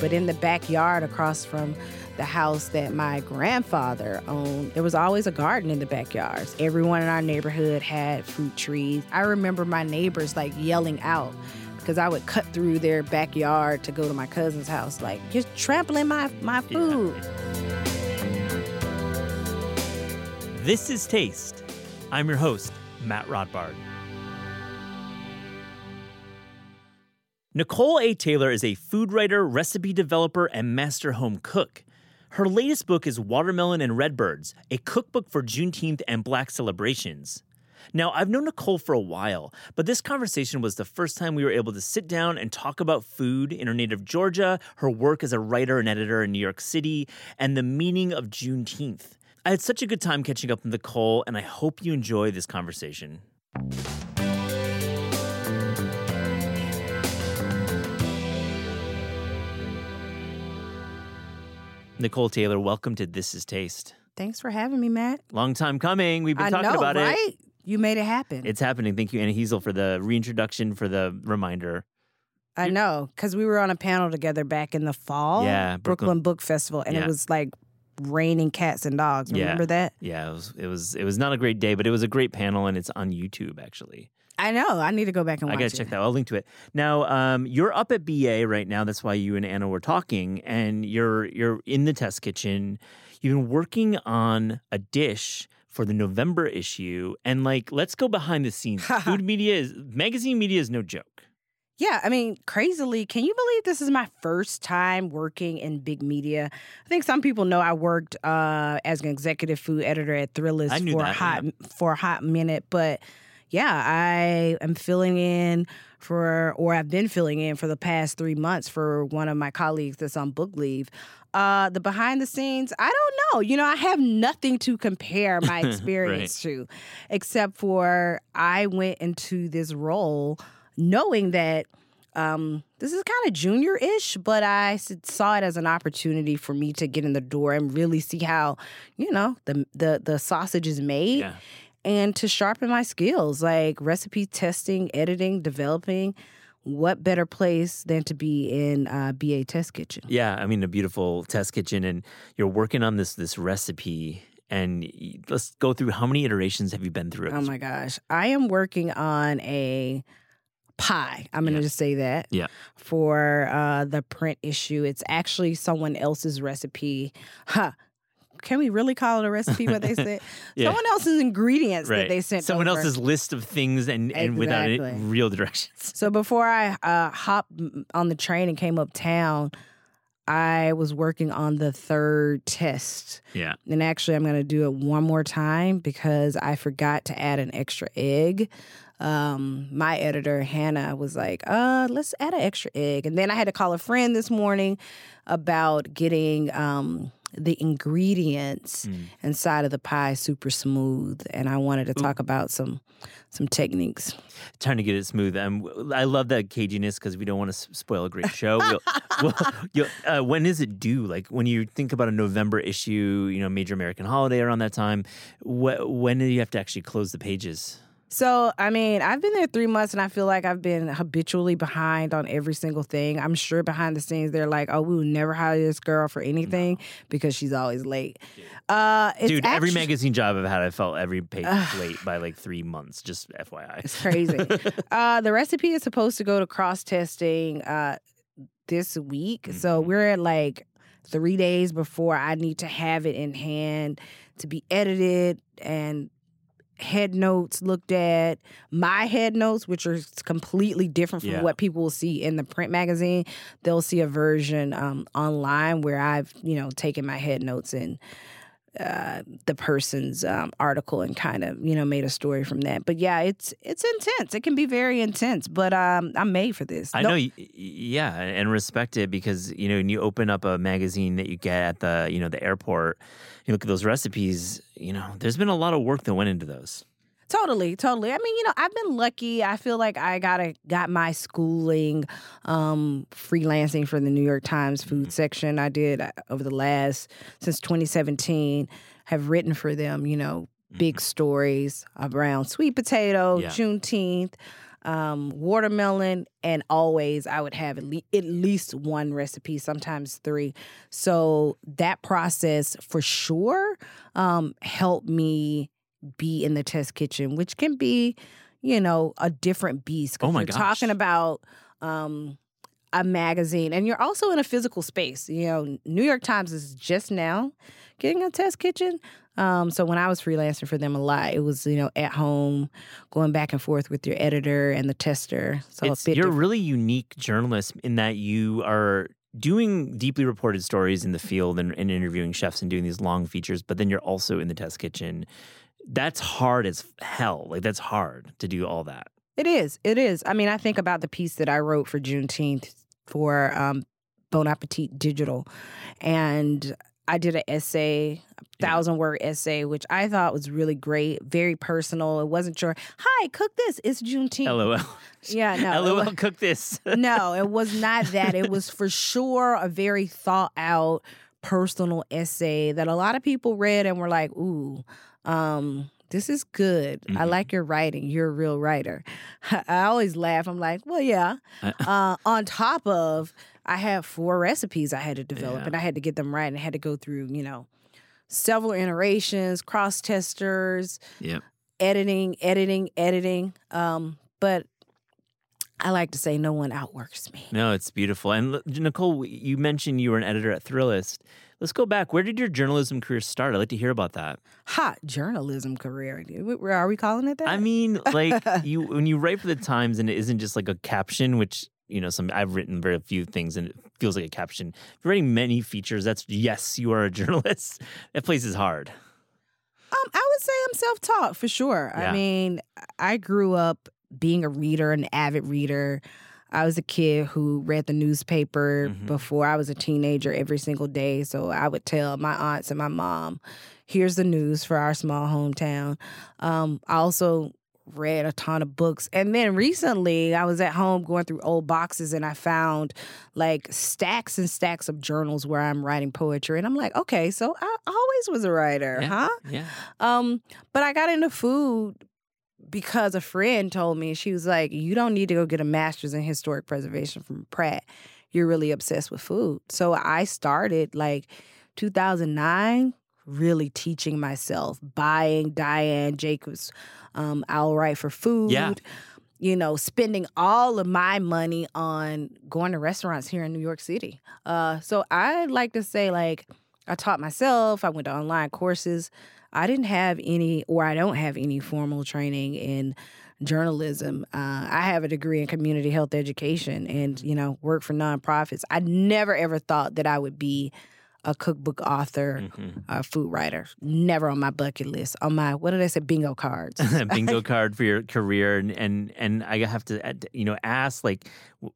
But in the backyard across from the house that my grandfather owned, there was always a garden in the backyards. Everyone in our neighborhood had fruit trees. I remember my neighbors like yelling out because I would cut through their backyard to go to my cousin's house like, you're trampling my food. This is Taste. I'm your host, Matt Rodbard. Nicole A. Taylor is a food writer, recipe developer, and master home cook. Her latest book is Watermelon and Red Birds, a cookbook for Juneteenth and Black celebrations. Now, I've known Nicole for a while, but this conversation was the first time we were able to sit down and talk about food in her native Georgia, her work as a writer and editor in New York City, and the meaning of Juneteenth. I had such a good time catching up with Nicole, and I hope you enjoy this conversation. Nicole Taylor, welcome to This Is Taste. Thanks for having me, Matt. Long time coming. We've been talking about it. I know, right? You made it happen. It's happening. Thank you, Anna Hiesel, for the reintroduction, for the reminder. I know, because we were on a panel together back in the fall. Yeah. Brooklyn Book Festival, and it was like raining cats and dogs. Remember that? Yeah, it was not a great day, but it was a great panel, and it's on YouTube, actually. I know. I need to go back and watch it. I got to check that. I'll link to it. Now, you're up at BA right now. That's why you and Anna were talking, and you're in the test kitchen. You've been working on a dish for the November issue, and like, let's go behind the scenes. Food media is magazine media is no joke. Yeah, I mean, crazily, can you believe this is my first time working in big media? I think some people know I worked as an executive food editor at Thrillist for a hot minute, but. Yeah, I am I've been filling in for the past 3 months for one of my colleagues that's on book leave. The behind the scenes, I don't know. You know, I have nothing to compare my experience to, except for I went into this role knowing that this is kind of junior-ish, but I saw it as an opportunity for me to get in the door and really see how, you know, the sausage is made. Yeah. And to sharpen my skills, like recipe testing, editing, developing, what better place than to be in BA Test Kitchen? Yeah, I mean, a beautiful test kitchen, and you're working on this recipe, and let's go through how many iterations have you been through? Oh, my gosh. I am working on a pie. I'm going to just say that for the print issue. It's actually someone else's recipe. Can we really call it a recipe, what they said? Someone else's ingredients that they sent someone over. Else's list of things and without any real directions. So before I hopped on the train and came uptown, I was working on the third test. Yeah. And actually, I'm going to do it one more time because I forgot to add an extra egg. My editor, Hannah, was like, let's add an extra egg. And then I had to call a friend this morning about getting the ingredients inside of the pie super smooth, and I wanted to talk about some techniques. Trying to get it smooth. I love that caginess because we don't want to spoil a great show. When is it due? Like when you think about a November issue, you know, major American holiday around that time, when do you have to actually close the pages? So, I mean, I've been there 3 months, and I feel like I've been habitually behind on every single thing. I'm sure behind the scenes, they're like, oh, we will never hire this girl for anything because she's always late. Dude, every magazine job I've had, I felt every page late by like 3 months, just FYI. It's crazy. The recipe is supposed to go to cross-testing this week, so we're at like 3 days before I need to have it in hand to be edited and head notes looked at, my head notes, which are completely different from what people will see in the print magazine. They'll see a version online where I've, you know, taken my head notes and the person's article and kind of, you know, made a story from that. But yeah, it's intense. It can be very intense, but I'm made for this. I know, yeah, and respect it because, you know, when you open up a magazine that you get at the, you know, the airport, you look at those recipes, you know, there's been a lot of work that went into those. Totally. I mean, you know, I've been lucky. I feel like I got my schooling freelancing for the New York Times food section. I did over the last, since 2017, have written for them, you know, big stories around sweet potato, Juneteenth, watermelon, and always I would have at least one recipe, sometimes three. So that process for sure helped me be in the test kitchen, which can be, you know, a different beast. Oh my gosh. You're talking about a magazine, and you're also in a physical space. You know, New York Times is just now getting a test kitchen. So when I was freelancing for them a lot, it was, you know, at home, going back and forth with your editor and the tester. So you're a really unique journalist in that you are doing deeply reported stories in the field and interviewing chefs and doing these long features, but then you're also in the test kitchen. That's hard as hell. Like, that's hard to do all that. It is. I mean, I think about the piece that I wrote for Juneteenth for Bon Appetit Digital. And I did an essay, 1,000-word essay, which I thought was really great, very personal. It wasn't your, hi, cook this. It's Juneteenth. LOL. Yeah, no. LOL, cook this. No, it was not that. It was for sure a very thought-out, personal essay that a lot of people read and were like, ooh, this is good. Mm-hmm. I like your writing. You're a real writer. I always laugh. I'm like, well, yeah. On top of, I have 4 recipes I had to develop, and I had to get them right, and I had to go through, you know, several iterations, cross testers, editing. But I like to say no one outworks me. No, it's beautiful. And Nicole, you mentioned you were an editor at Thrillist. Let's go back. Where did your journalism career start? I'd like to hear about that. Hot journalism career. Are we calling it that? I mean, like, when you write for the Times and it isn't just like a caption, which, you know, I've written very few things and it feels like a caption. If you're writing many features, that's, yes, you are a journalist. That place is hard. I would say I'm self-taught for sure. Yeah. I mean, I grew up being a reader, an avid reader. I was a kid who read the newspaper before I was a teenager every single day. So I would tell my aunts and my mom, here's the news for our small hometown. I also read a ton of books. And then recently I was at home going through old boxes and I found like stacks and stacks of journals where I'm writing poetry. And I'm like, okay, so I always was a writer, huh? Yeah. But I got into food because a friend told me, she was like, you don't need to go get a master's in historic preservation from Pratt. You're really obsessed with food. So I started like 2009 really teaching myself, buying Diane Jacobs' I'll Write for Food, you know, spending all of my money on going to restaurants here in New York City. So I like to say, like, I taught myself. I went to online courses. I don't have any formal training in journalism. I have a degree in community health education and, you know, work for nonprofits. I never, ever thought that I would be a cookbook author, a food writer. Never on my bucket list. On my, what did I say, bingo cards. Bingo card for your career. And I have to, you know, ask, like,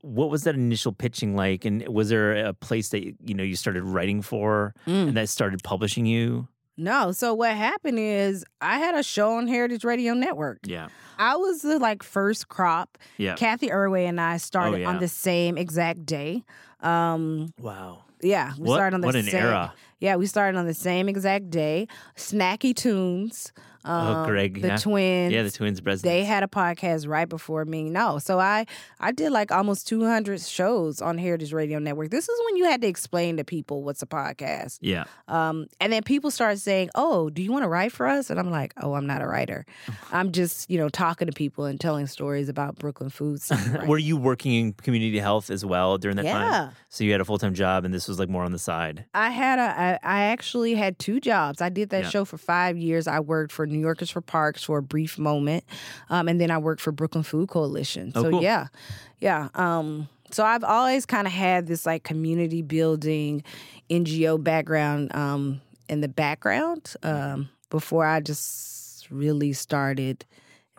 what was that initial pitching like? And was there a place that, you know, you started writing for and that started publishing you? No. So what happened is I had a show on Heritage Radio Network. Yeah. I was the, like, first crop. Yeah. Kathy Erway and I started on the same exact day. Wow. Yeah. What an era. Yeah, we started on the same exact day. Snacky Tunes. Greg. The twins. Yeah, the twins' president. They had a podcast right before me. No. So I did like almost 200 shows on Heritage Radio Network. This is when you had to explain to people what's a podcast. Yeah. And then people started saying, oh, do you want to write for us? And I'm like, oh, I'm not a writer. I'm just, you know, talking to people and telling stories about Brooklyn food. Were you working in community health as well during that time? So you had a full-time job and this was like more on the side. I actually had 2 jobs. I did that show for 5 years. I worked for New Yorkers for Parks for a brief moment, and then I worked for Brooklyn Food Coalition. Oh, so cool. Yeah. So I've always kind of had this like community building NGO background, in the background before I just really started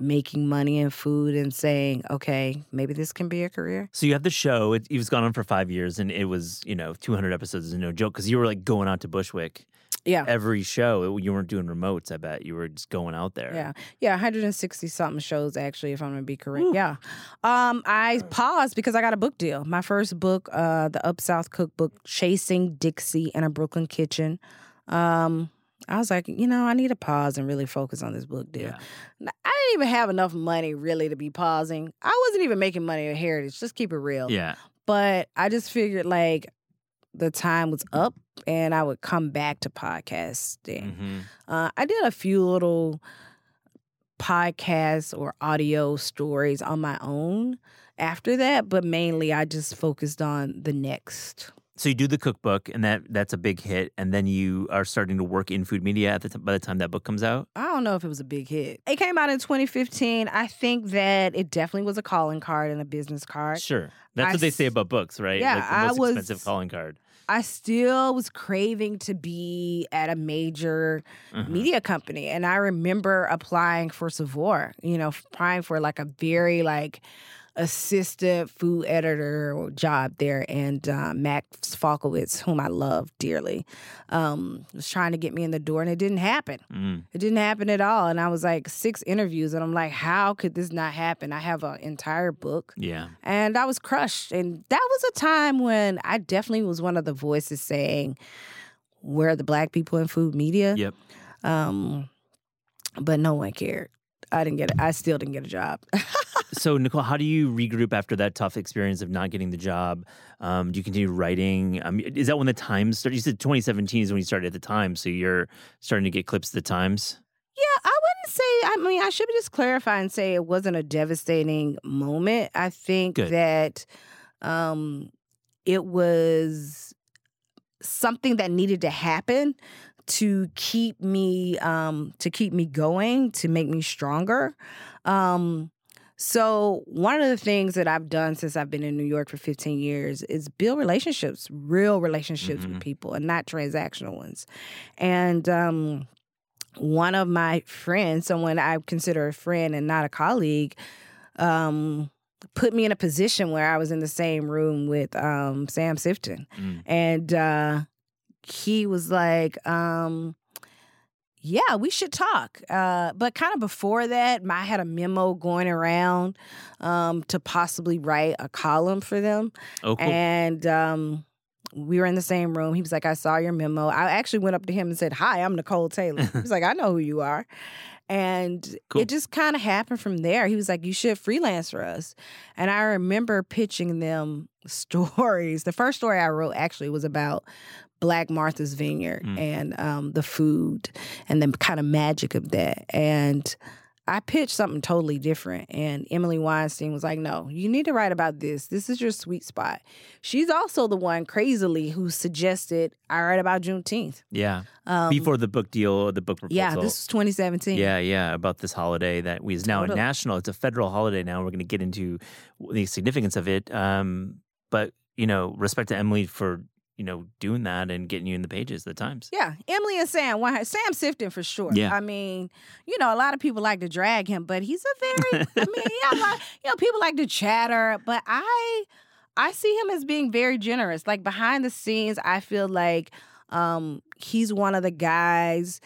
making money in food and saying, okay, maybe this can be a career. So you had the show. It was gone on for 5 years, and it was, 200 episodes is no joke because you were, going out to Bushwick. Yeah. Every show. You weren't doing remotes, I bet. You were just going out there. Yeah. Yeah, 160-something shows, actually, if I'm going to be correct. Ooh. Yeah. I paused because I got a book deal. My first book, The Up South Cookbook, Chasing Dixie in a Brooklyn Kitchen. I was like, I need to pause and really focus on this book deal. Yeah. I didn't even have enough money, really, to be pausing. I wasn't even making money at Heritage. Just keep it real. Yeah. But I just figured, the time was up, and I would come back to podcasting. Mm-hmm. I did a few little podcasts or audio stories on my own after that, but mainly I just focused on the next. So you do the cookbook, and that's a big hit, and then you are starting to work in food media by the time that book comes out? I don't know if it was a big hit. It came out in 2015. I think that it definitely was a calling card and a business card. Sure. That's what they say about books, right? Yeah, the most expensive calling card. I still was craving to be at a major media company. And I remember applying for Savour, applying for a very assistant food editor job there. And Max Falkowitz, whom I love dearly, was trying to get me in the door, and it didn't happen. Mm. It didn't happen at all. And I was 6 interviews, and I'm like, how could this not happen? I have an entire book. Yeah. And I was crushed. And that was a time when I definitely was one of the voices saying, where are the Black people in food media? Yep. But no one cared. I didn't get it. I still didn't get a job. So, Nicole, how do you regroup after that tough experience of not getting the job? Do you continue writing? Is that when the Times started? You said 2017 is when you started at the Times, so you're starting to get clips of the Times? Yeah, I wouldn't say, I should just clarify and say it wasn't a devastating moment. I think that it was something that needed to happen to keep me going, to make me stronger. So one of the things that I've done since I've been in New York for 15 years is build relationships, real relationships with people, and not transactional ones. And one of my friends, someone I consider a friend and not a colleague, put me in a position where I was in the same room with Sam Sifton. Mm. And he was like... yeah, we should talk. But kind of before that, I had a memo going around to possibly write a column for them. Oh, cool. And we were in the same room. He was like, I saw your memo. I actually went up to him and said, hi, I'm Nicole Taylor. He was like, I know who you are. And cool. It just kind of happened from there. He was like, you should freelance for us. And I remember pitching them stories. The first story I wrote actually was about Black Martha's Vineyard and the food and the kind of magic of that. And I pitched something totally different. And Emily Weinstein was like, no, you need to write about this. This is your sweet spot. She's also the one, crazily, who suggested I write about Juneteenth. Yeah. Before the book deal or the book proposal. Yeah, this was 2017. Yeah, about this holiday that is now a national. It's a federal holiday now. We're going to get into the significance of it. But, respect to Emily for... doing that and getting you in the pages of the Times. Yeah, Emily and Sam Sifton for sure. Yeah. A lot of people like to drag him, but he's a very, people like to chatter, but I see him as being very generous. Behind the scenes, I feel like he's one of the guys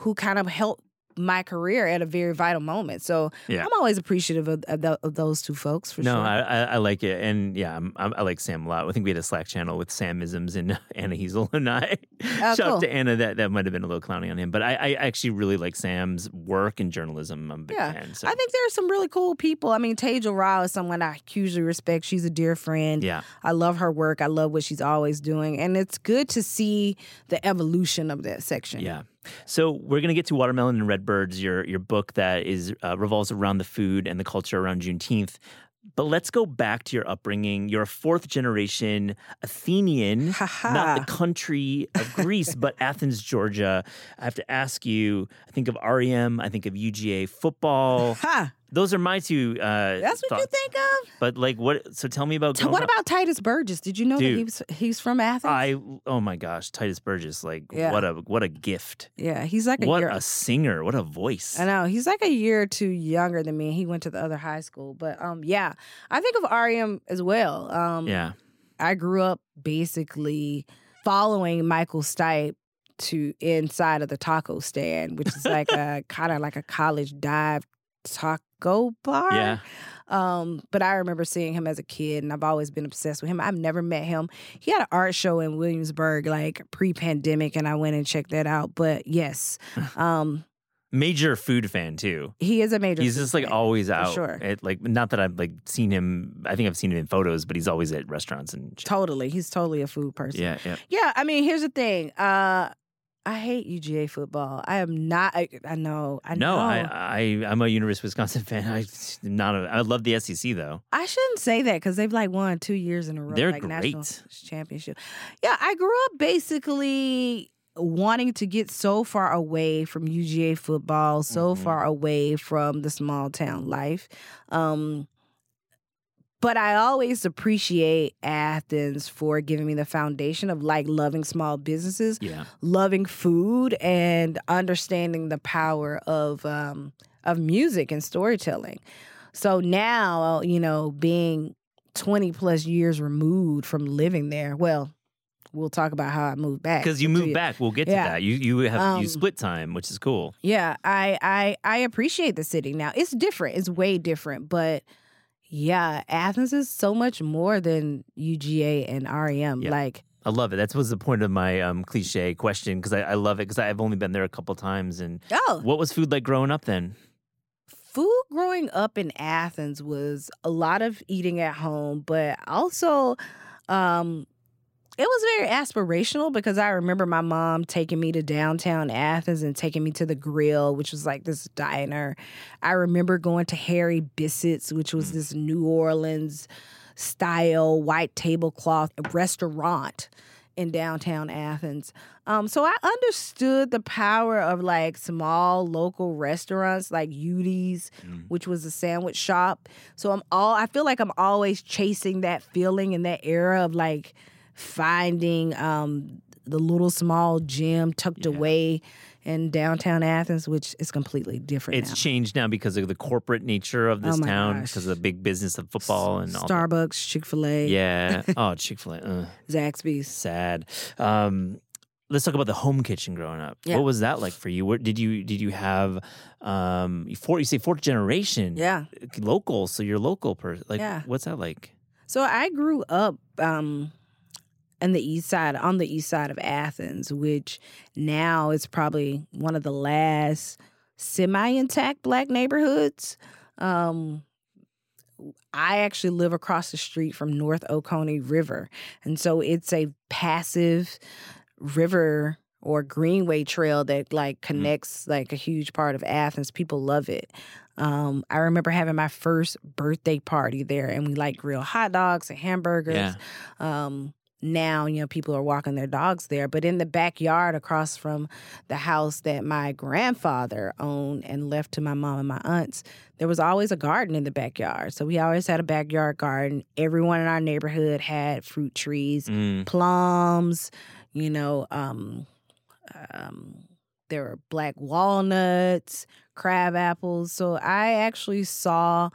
who kind of helped my career at a very vital moment. So yeah. I'm always appreciative of those two folks for sure. No, I like it. And yeah, I like Sam a lot. I think we had a Slack channel with Samisms and Anna Hiesel and I. Shout out to Anna. That might have been a little clowny on him. But I actually really like Sam's work in journalism. I'm a big fan. So. I think there are some really cool people. Tejal Rao is someone I hugely respect. She's a dear friend. Yeah. I love her work. I love what she's always doing. And it's good to see the evolution of that section. Yeah. So we're going to get to Watermelon and Red Birds, your book that is revolves around the food and the culture around Juneteenth. But let's go back to your upbringing. You're a 4th-generation Athenian, not the country of Greece, but Athens, Georgia. I have to ask you, I think of REM, I think of UGA football. Those are my two that's what thoughts. You think of? But like what? So tell me about... What about Titus Burgess? Did you know that he's from Athens? Oh my gosh, Titus Burgess. Like what a gift. Yeah, he's like a singer. What a voice. I know. He's like a year or two younger than me. He went to the other high school. But yeah, I think of R.E.M. as well. Yeah. I grew up basically following Michael Stipe to inside of the taco stand, which is like a kind of like a college dive taco bar. Yeah. But I remember seeing him as a kid, and I've always been obsessed with him. I've never met him. He had an art show in Williamsburg, like pre-pandemic, and I went and checked that out. But yes, major food fan too. He is a major. He's food just like fan, always out. Sure. At, like not that I've like seen him. I think I've seen him in photos, but he's always at restaurants and shit. Totally. He's totally a food person. Yeah. Yeah. Yeah. I mean, here's the thing. I hate UGA football. I am not. I know. No, I'm a University of Wisconsin fan. I love the SEC though. I shouldn't say that because they've like won 2 years in a row. They're like great. National championship. Yeah, I grew up basically wanting to get so far away from UGA football, so far away from the small town life. But I always appreciate Athens for giving me the foundation of like loving small businesses, loving food, and understanding the power of music and storytelling. So now, you know, being 20 plus years removed from living there, well, we'll talk about how I moved back. Because you moved back. We'll get to that. You have you split time, which is cool. Yeah, I appreciate the city now. It's different. It's way different, but... Yeah, Athens is so much more than UGA and R.E.M. Yeah. Like, I love it. That was the point of my cliche question because I love it because I've only been there a couple times. And what was food like growing up then? Food growing up in Athens was a lot of eating at home, but also it was very aspirational because I remember my mom taking me to downtown Athens and taking me to the Grill, which was like this diner. I remember going to Harry Bissett's, which was this New Orleans style white tablecloth restaurant in downtown Athens. So I understood the power of like small local restaurants like Udi's, which was a sandwich shop. So I feel like I'm always chasing that feeling in that era of like finding the little small gym tucked away in downtown Athens, which is completely different now. It's changed now because of the corporate nature of this town, because of the big business of football and all that. Starbucks, Chick-fil-A. Yeah. Oh, Chick-fil-A. Zaxby's. Sad. Let's talk about the home kitchen growing up. Yeah. What was that like for you? Where, did you have you say fourth generation? Yeah. Local, so you're local person. Like, what's that like? So I grew up... and the east side of Athens, which now is probably one of the last semi-intact black neighborhoods. I actually live across the street from North Oconee River. And so it's a passive river or greenway trail that like connects like a huge part of Athens. People love it. I remember having my first birthday party there, and we like grilled hot dogs and hamburgers. Yeah. Now, you know, people are walking their dogs there. But in the backyard across from the house that my grandfather owned and left to my mom and my aunts, there was always a garden in the backyard. So we always had a backyard garden. Everyone in our neighborhood had fruit trees, plums, you know, there were black walnuts, crab apples. So I actually saw...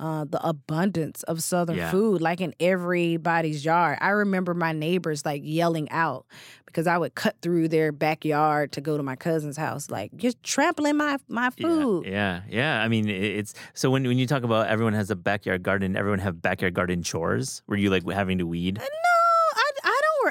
the abundance of Southern food, like in everybody's yard. I remember my neighbors like yelling out because I would cut through their backyard to go to my cousin's house. Like, you're trampling my food. Yeah. I mean, it's so when you talk about everyone has a backyard garden, everyone have backyard garden chores. Were you like having to weed? No,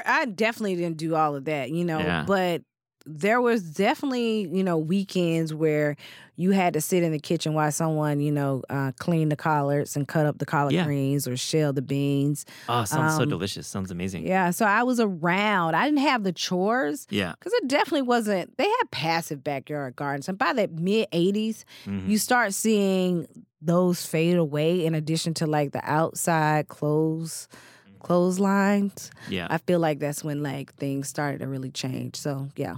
I definitely didn't do all of that, you know, but. There was definitely, you know, weekends where you had to sit in the kitchen while someone, you know, cleaned the collards and cut up the collard greens or shelled the beans. Oh, sounds so delicious. Sounds amazing. Yeah, so I was around. I didn't have the chores. Yeah. Because it definitely wasn't. They had passive backyard gardens. And by the mid-'80s, you start seeing those fade away in addition to, like, the outside clothes clotheslines. Yeah. I feel like that's when like things started to really change. So, yeah.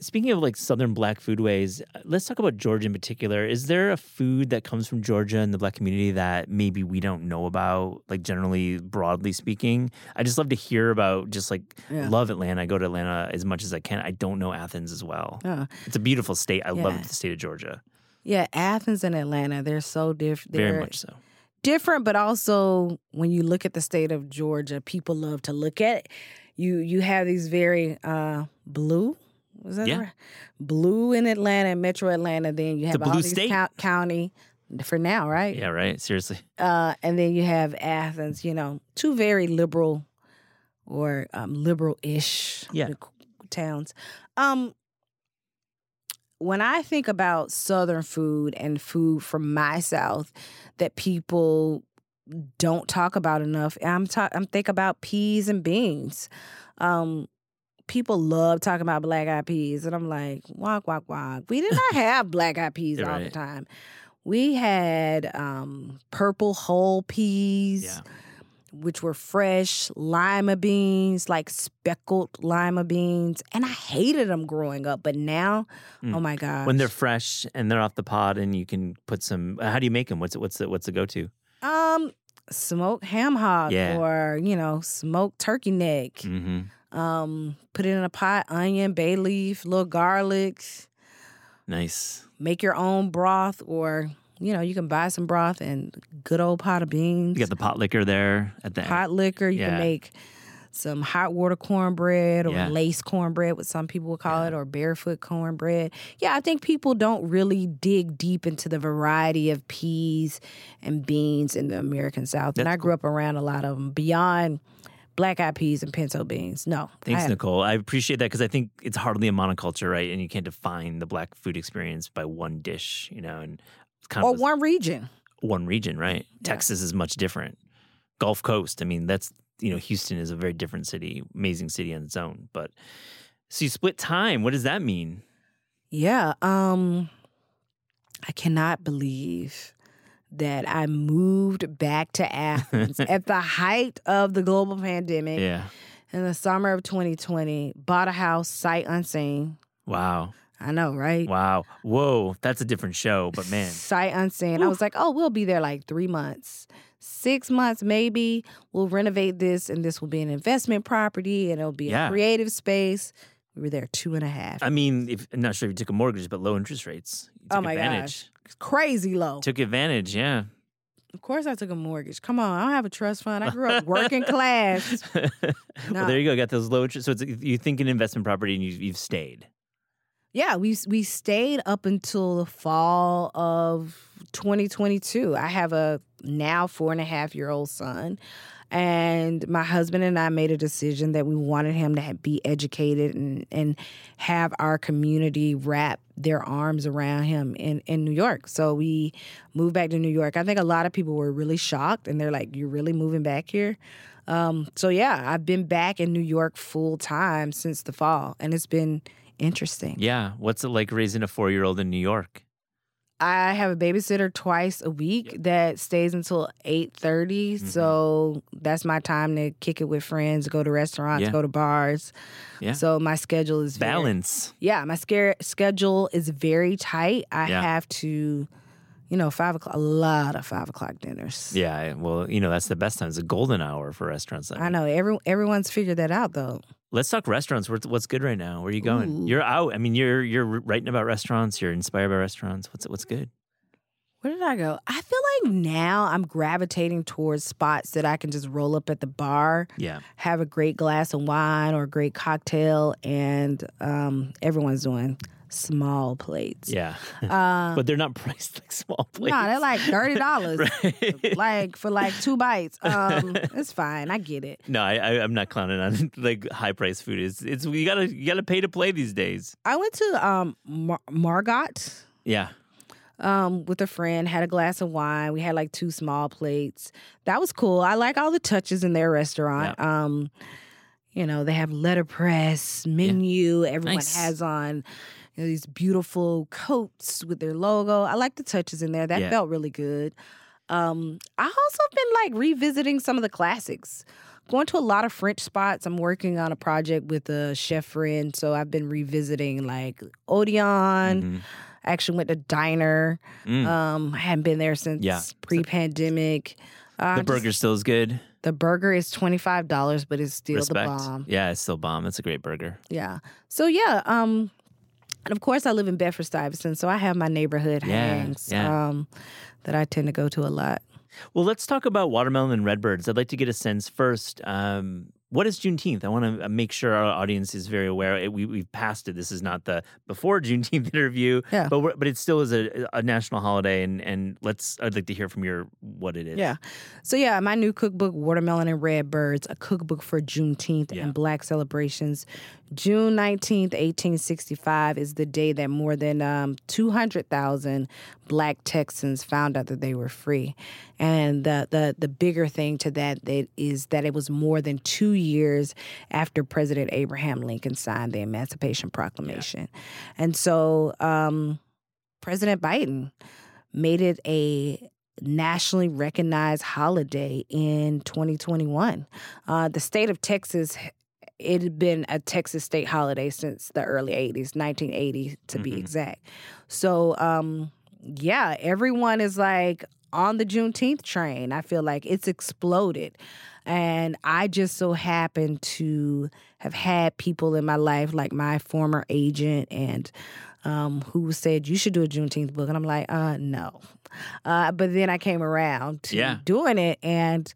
Speaking of like Southern Black foodways, let's talk about Georgia in particular. Is there a food that comes from Georgia in the Black community that maybe we don't know about, like generally, broadly speaking? I just love to hear about just like, love Atlanta. I go to Atlanta as much as I can. I don't know Athens as well. It's a beautiful state. I love the state of Georgia. Yeah, Athens and Atlanta, they're so different. Very much so. Different, but also when you look at the state of Georgia, people love to look at it. You have these very blue. Was that right? Blue in Atlanta, Metro Atlanta. Then you have all these county for now, right? Yeah, right. Seriously. And then you have Athens. You know, two very liberal or liberal-ish towns. When I think about Southern food and food from my South that people don't talk about enough, I'm thinking about peas and beans. People love talking about black-eyed peas, and I'm like, wonk, wonk, wonk. We did not have black-eyed peas all the time. We had purple whole peas, which were fresh, lima beans, like speckled lima beans. And I hated them growing up, but now, oh my gosh. When they're fresh and they're off the pod and you can put some, how do you make them? What's the go-to? Smoked ham hock or, you know, smoked turkey neck. Mm-hmm. Put it in a pot, onion, bay leaf, little garlic. Nice. Make your own broth or... You know, you can buy some broth and good old pot of beans. You got the pot liquor there at the pot end. Liquor. You can make some hot water cornbread or lace cornbread, what some people would call it, or barefoot cornbread. Yeah, I think people don't really dig deep into the variety of peas and beans in the American South. And I grew up around a lot of them beyond black-eyed peas and pinto beans. No. Thanks, Nicole. I appreciate that because I think it's hardly a monoculture, right? And you can't define the black food experience by one dish, you know, and... Kind of one region. One region, right. Yeah. Texas is much different. Gulf Coast, I mean, that's, you know, Houston is a very different city, amazing city on its own. But so you split time. What does that mean? Yeah. I cannot believe that I moved back to Athens at the height of the global pandemic. Yeah. In the summer of 2020, bought a house, sight unseen. Wow. I know, right? Wow. Whoa. That's a different show, but man. Sight unseen. Ooh. I was like, oh, we'll be there like 3 months. 6 months maybe. We'll renovate this, and this will be an investment property, and it'll be a creative space. We were there 2.5. I mean, I'm not sure if you took a mortgage, but low interest rates. You took advantage. Gosh. Crazy low. Took advantage, yeah. Of course I took a mortgage. Come on, I don't have a trust fund. I grew up working class. No. Well, there you go. Got those low interest. So you think an investment property, and you've stayed. Yeah, we stayed up until the fall of 2022. I have a now 4.5-year-old son, and my husband and I made a decision that we wanted him to be educated and have our community wrap their arms around him in New York. So we moved back to New York. I think a lot of people were really shocked, and they're like, "You're really moving back here?" So yeah, I've been back in New York full time since the fall, and it's been interesting. Yeah. What's it like raising a 4-year-old in New York? I have a babysitter twice a week that stays until 8:30. Mm-hmm. So that's my time to kick it with friends, go to restaurants, go to bars. Yeah. So my schedule is balance. My schedule is very tight. I have to, you know, 5 o'clock, a lot of 5 o'clock dinners. Yeah. Well, you know, that's the best time. It's a golden hour for restaurants. I know. Everyone's figured that out though. Let's talk restaurants. What's good right now? Where are you going? Ooh. You're out. I mean, you're writing about restaurants. You're inspired by restaurants. What's good? Where did I go? I feel like now I'm gravitating towards spots that I can just roll up at the bar, have a great glass of wine or a great cocktail, and everyone's doing small plates. Yeah. But they're not priced like small plates. No, they're like $30 right? Like for like 2 bites. It's fine. I get it. No, I'm not clowning on like high priced food. It's you gotta pay to play these days. I went to Margot. Yeah. With a friend, had a glass of wine. We had like 2 small plates. That was cool. I like all the touches in their restaurant. Yeah. You know, they have letterpress, menu. Yeah. Everyone nice. Has on, you know, these beautiful coats with their logo. I like the touches in there. That felt really good. I also been like revisiting some of the classics. going to a lot of French spots. I'm working on a project with a chef friend, so I've been revisiting like Odeon. Mm-hmm. I actually went to Diner. I hadn't been there since pre-pandemic. The burger still is good. The burger is $25, but it's still the bomb. Yeah, it's still bomb. It's a great burger. Yeah. So, yeah. And, of course, I live in Bedford-Stuyvesant, so I have my neighborhood hangs that I tend to go to a lot. Well, let's talk about Watermelon and Red Birds. I'd like to get a sense first. What is Juneteenth? I want to make sure our audience is very aware. We've passed it. This is not the before Juneteenth interview, but it still is a national holiday. I'd like to hear from your what it is. Yeah. So my new cookbook, Watermelon and Red Birds: A Cookbook for Juneteenth and Black Celebrations. June 19th, 1865 is the day that more than 200,000 Black Texans found out that they were free. And the bigger thing to that is that it was more than 2 years after President Abraham Lincoln signed the Emancipation Proclamation. Yeah. And so President Biden made it a nationally recognized holiday in 2021. The state of Texas, it had been a Texas state holiday since the early 80s, 1980 to be exact. So, everyone is like on the Juneteenth train. I feel like it's exploded. And I just so happen to have had people in my life, like my former agent and who said, you should do a Juneteenth book. And I'm like, no. But then I came around to doing it. And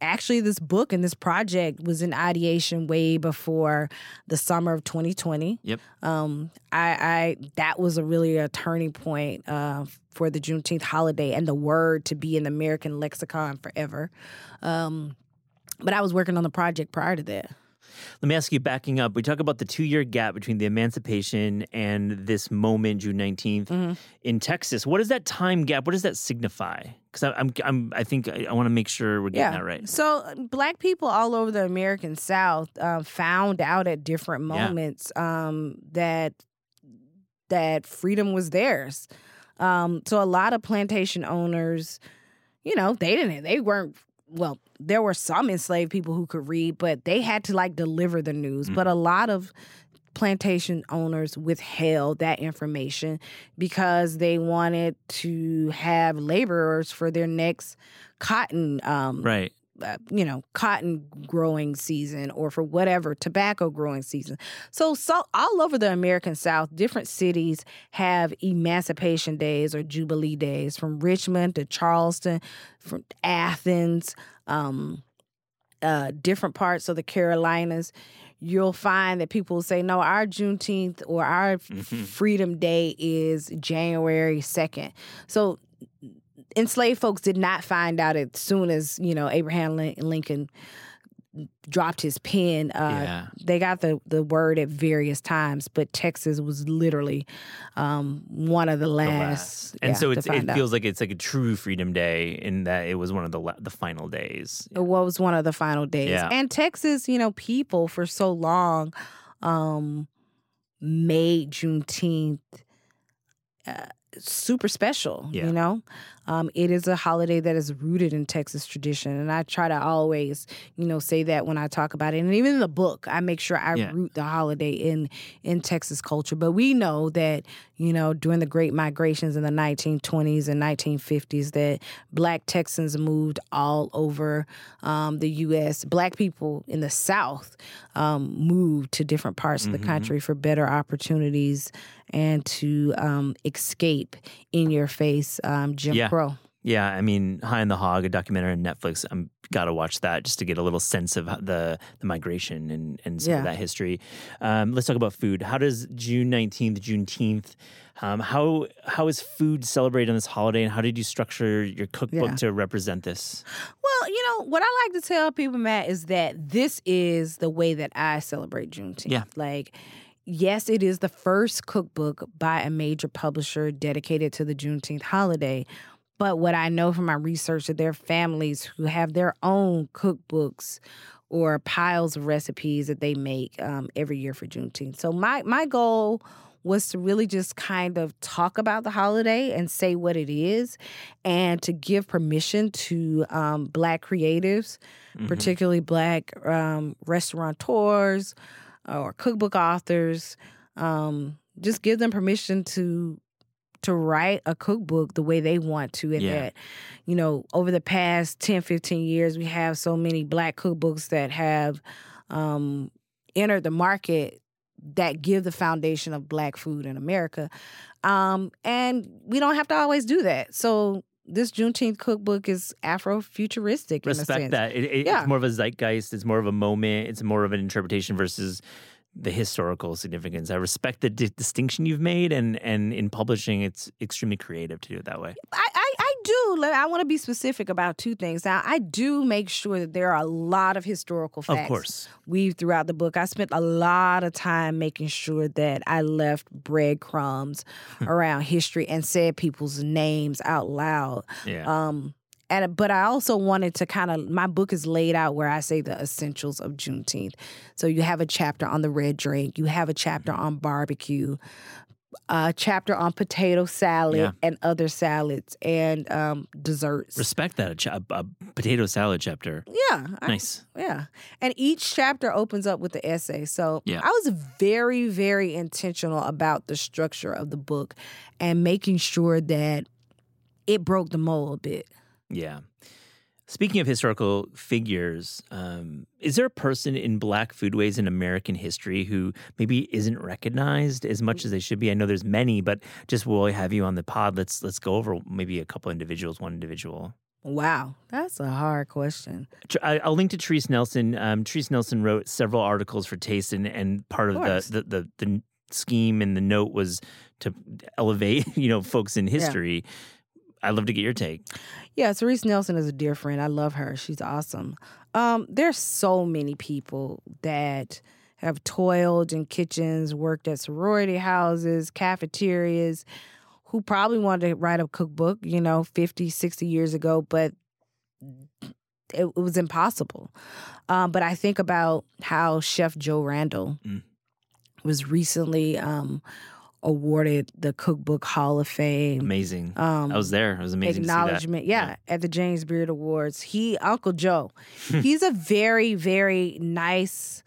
actually, this book and this project was in ideation way before the summer of 2020. Yep. That was a turning point for the Juneteenth holiday and the word to be in the American lexicon forever. But I was working on the project prior to that. Let me ask you, backing up, we talk about the 2-year gap between the emancipation and this moment, June 19th, in Texas. What is that time gap? What does that signify? Because I think I want to make sure we're getting that right. So Black people all over the American South found out at different moments that freedom was theirs. So a lot of plantation owners, there were some enslaved people who could read, but they had to deliver the news. But a lot of plantation owners withheld that information because they wanted to have laborers for their next cotton cotton growing season or for whatever, tobacco growing season. So all over the American South, different cities have emancipation days or jubilee days, from Richmond to Charleston, from Athens, different parts of the Carolinas. You'll find that people say, no, our Juneteenth or our Freedom Day is January 2nd. So enslaved folks did not find out as soon as, Abraham Lincoln dropped his pen. They got the word at various times, but Texas was literally one of the last. And so it feels like it's like a true Freedom Day in that it was one of the final days. Yeah. It was one of the final days. Yeah. And Texas, people for so long made Juneteenth super special, It is a holiday that is rooted in Texas tradition. And I try to always, say that when I talk about it. And even in the book, I make sure I root the holiday in Texas culture. But we know that, during the Great Migrations in the 1920s and 1950s, that Black Texans moved all over the U.S. Black people in the South moved to different parts of the country for better opportunities and to escape in your face Jim Crow. Yeah, I mean, High on the Hog, a documentary on Netflix. I'm got to watch that just to get a little sense of the migration and some of that history. Let's talk about food. How does June 19th, Juneteenth, how is food celebrated on this holiday, and how did you structure your cookbook to represent this? Well, what I like to tell people, Matt, is that this is the way that I celebrate Juneteenth. Yeah. Yes, it is the first cookbook by a major publisher dedicated to the Juneteenth holiday. But what I know from my research is there are families who have their own cookbooks or piles of recipes that they make every year for Juneteenth. So my goal was to really just kind of talk about the holiday and say what it is, and to give permission to Black creatives, mm-hmm. particularly Black restaurateurs or cookbook authors, just give them permission to write a cookbook the way they want to. And that, you know, over the past 10, 15 years, we have so many Black cookbooks that have entered the market that give the foundation of Black food in America. And we don't have to always do that. So this Juneteenth cookbook is Afrofuturistic in a sense. Respect that. It's more of a zeitgeist. It's more of a moment. It's more of an interpretation versus the historical significance. I respect the distinction you've made, and in publishing, it's extremely creative to do it that way. I do. I want to be specific about two things. Now, I do make sure that there are a lot of historical facts. Of course. Weaved throughout the book. I spent a lot of time making sure that I left breadcrumbs around history and said people's names out loud. Yeah. But I also wanted to kind of, my book is laid out where I say the essentials of Juneteenth. So you have a chapter on the red drink. You have a chapter on barbecue, a chapter on potato salad and other salads and desserts. Respect that, a potato salad chapter. Yeah. Nice. And each chapter opens up with an essay. So I was very, very intentional about the structure of the book and making sure that it broke the mold a bit. Yeah. Speaking of historical figures, is there a person in Black foodways in American history who maybe isn't recognized as much as they should be? I know there's many, but just while we have you on the pod, let's go over maybe a couple individuals, one individual. Wow, that's a hard question. I'll link to Therese Nelson. Therese Nelson wrote several articles for Taste, and part of the scheme and the note was to elevate, you know, folks in history. Yeah. I'd love to get your take. Yeah, Therese Nelson is a dear friend. I love her. She's awesome. There's so many people that have toiled in kitchens, worked at sorority houses, cafeterias, who probably wanted to write a cookbook, you know, 50, 60 years ago, but it was impossible. But I think about how Chef Joe Randall was recently awarded the Cookbook Hall of Fame. Amazing. I was there. It was amazing acknowledgement, to see that. At the James Beard Awards. Uncle Joe, he's a very, very nice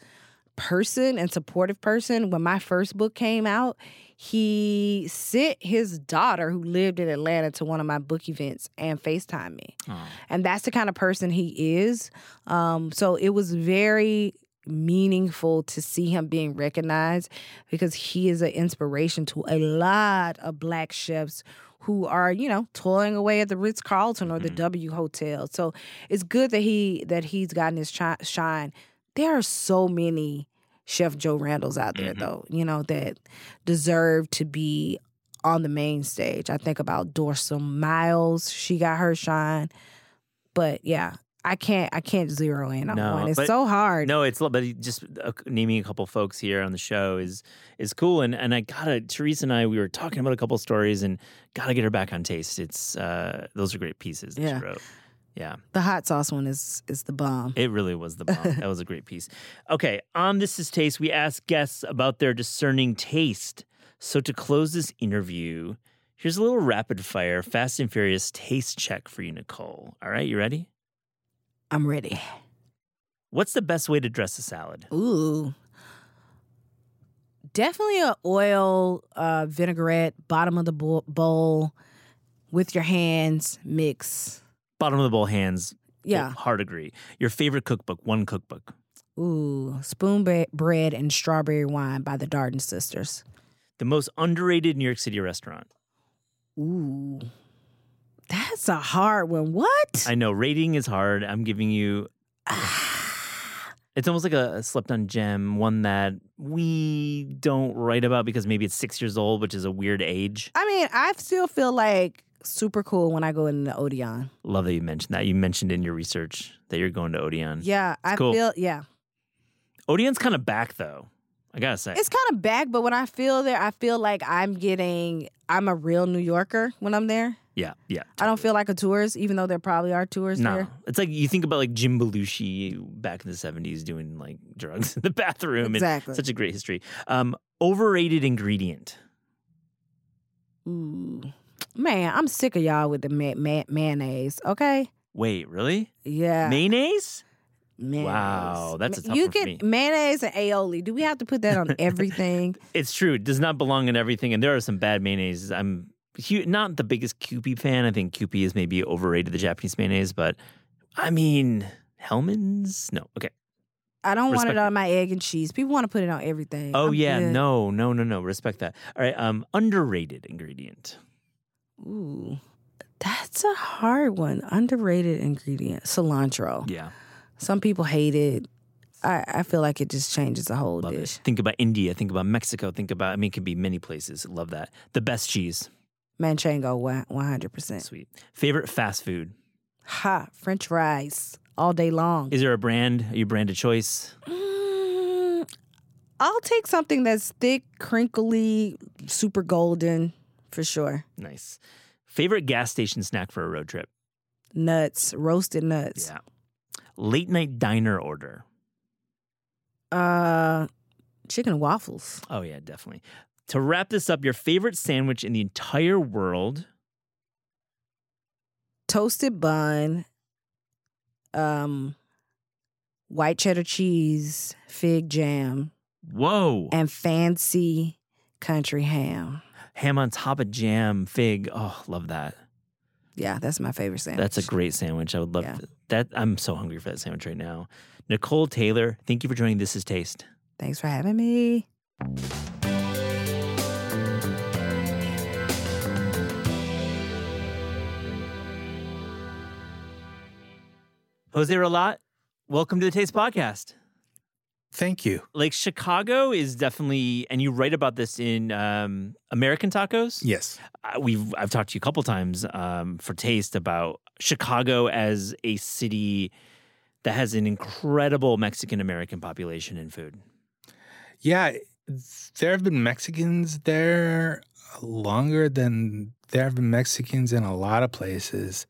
person and supportive person. When my first book came out, he sent his daughter, who lived in Atlanta, to one of my book events and FaceTimed me. Oh. And that's the kind of person he is. So it was very meaningful to see him being recognized, because he is an inspiration to a lot of Black chefs who are, you know, toiling away at the Ritz-Carlton or the W Hotel. So it's good that he's gotten his shine. There are so many Chef Joe Randalls out there, though, you know, that deserve to be on the main stage. I think about Dorsal Miles. She got her shine. But I can't zero in on one. It's so hard. No, it's but just naming a couple folks here on the show is cool. And I gotta, Therese and I, we were talking about a couple stories and gotta get her back on Taste. It's those are great pieces that she wrote. Yeah, the hot sauce one is the bomb. It really was the bomb. That was a great piece. Okay, on This Is Taste, we ask guests about their discerning taste. So to close this interview, here's a little rapid fire, Fast and Furious taste check for you, Nicole. All right, you ready? I'm ready. What's the best way to dress a salad? Ooh. Definitely an oil vinaigrette, bottom of the bowl, with your hands, mix. Bottom of the bowl, hands. Yeah. Hard agree. Your favorite cookbook, one cookbook. Ooh, Spoon Bread and Strawberry Wine by the Darden Sisters. The most underrated New York City restaurant. Ooh. That's a hard one. What? I know. Rating is hard. I'm giving you... It's almost like a slept-on gem, one that we don't write about because maybe it's 6 years old, which is a weird age. I mean, I still feel like super cool when I go into the Odeon. Love that you mentioned that. You mentioned in your research that you're going to Odeon. Yeah, it's cool. Odeon's kind of back, though. I gotta say. It's kind of back, but when I feel there, I feel like I'm a real New Yorker when I'm there. Yeah. Totally. I don't feel like a tourist, even though there probably are tourists there. It's like you think about like Jim Belushi back in the 70s doing like drugs in the bathroom. Exactly. And such a great history. Overrated ingredient. Ooh. Man, I'm sick of y'all with the mayonnaise, okay? Wait, really? Yeah. Mayonnaise? Mayonnaise. Wow, that's a tough one for me. You get mayonnaise and aioli. Do we have to put that on everything? It's true. It does not belong in everything, and there are some bad mayonnaises. I'm not the biggest Kewpie fan. I think Kewpie is maybe overrated, the Japanese mayonnaise, but I mean, Hellman's? No, okay. I don't want it on my egg and cheese. People want to put it on everything. Oh, yeah. No. Respect that. All right. Underrated ingredient. Ooh, that's a hard one. Underrated ingredient. Cilantro. Yeah. Some people hate it. I feel like it just changes the whole dish. Love it. Think about India. Think about Mexico. It could be many places. Love that. The best cheese. Manchego, 100%. Sweet. Favorite fast food? French fries. All day long. Is there a brand? Are you brand of choice? I'll take something that's thick, crinkly, super golden for sure. Nice. Favorite gas station snack for a road trip? Nuts. Roasted nuts. Yeah. Late night diner order? Chicken and waffles. Oh, yeah, definitely. To wrap this up, your favorite sandwich in the entire world? Toasted bun. White cheddar cheese, fig jam. Whoa. And fancy country ham. Ham on top of jam, fig. Oh, love that. Yeah, that's my favorite sandwich. That's a great sandwich. I would love that. I'm so hungry for that sandwich right now. Nicole Taylor, thank you for joining This Is Taste. Thanks for having me. Jose Relat, welcome to the Taste Podcast. Thank you. Like, Chicago is definitely, and you write about this in American Tacos. Yes. I've talked to you a couple times for Taste about Chicago as a city that has an incredible Mexican-American population in food. Yeah, there have been Mexicans there longer than there have been Mexicans in a lot of places.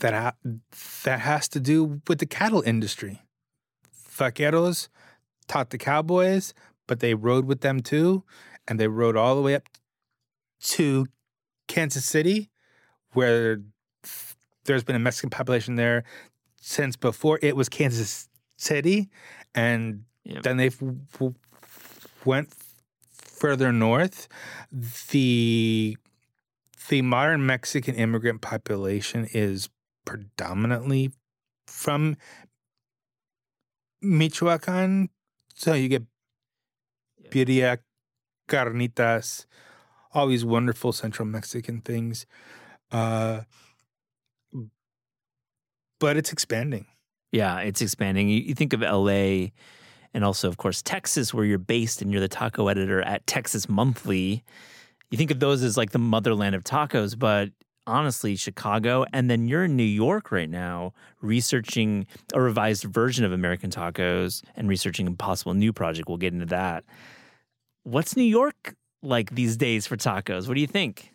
That has to do with the cattle industry. Vaqueros taught the cowboys, but they rode with them too, and they rode all the way up to Kansas City, where there's been a Mexican population there since before it was Kansas City, and then they went further north. The modern Mexican immigrant population is predominantly from Michoacan, so you get birria, carnitas, all these wonderful central Mexican things. But it's expanding. Yeah, it's expanding. You think of LA and also, of course, Texas, where you're based and you're the taco editor at Texas Monthly. You think of those as like the motherland of tacos, but honestly, Chicago, and then you're in New York right now researching a revised version of American Tacos and researching a possible new project. We'll get into that. What's New York like these days for tacos? What do you think?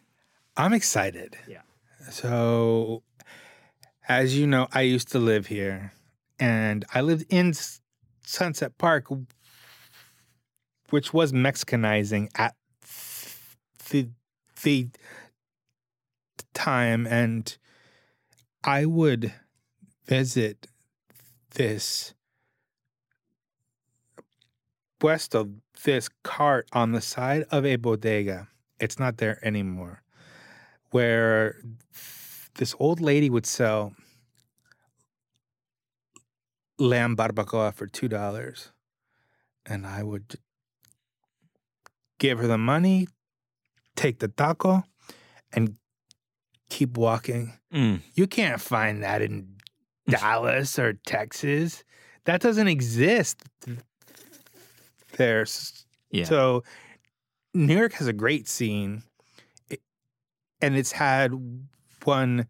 I'm excited. Yeah. So, as you know, I used to live here, and I lived in Sunset Park, which was Mexicanizing at the time, and I would visit this puesto, this cart on the side of a bodega. It's not there anymore, where this old lady would sell lamb barbacoa for $2, and I would give her the money, take the taco, and keep walking. Mm. You can't find that in Dallas or Texas. That doesn't exist there. Yeah. So New York has a great scene, and it's had one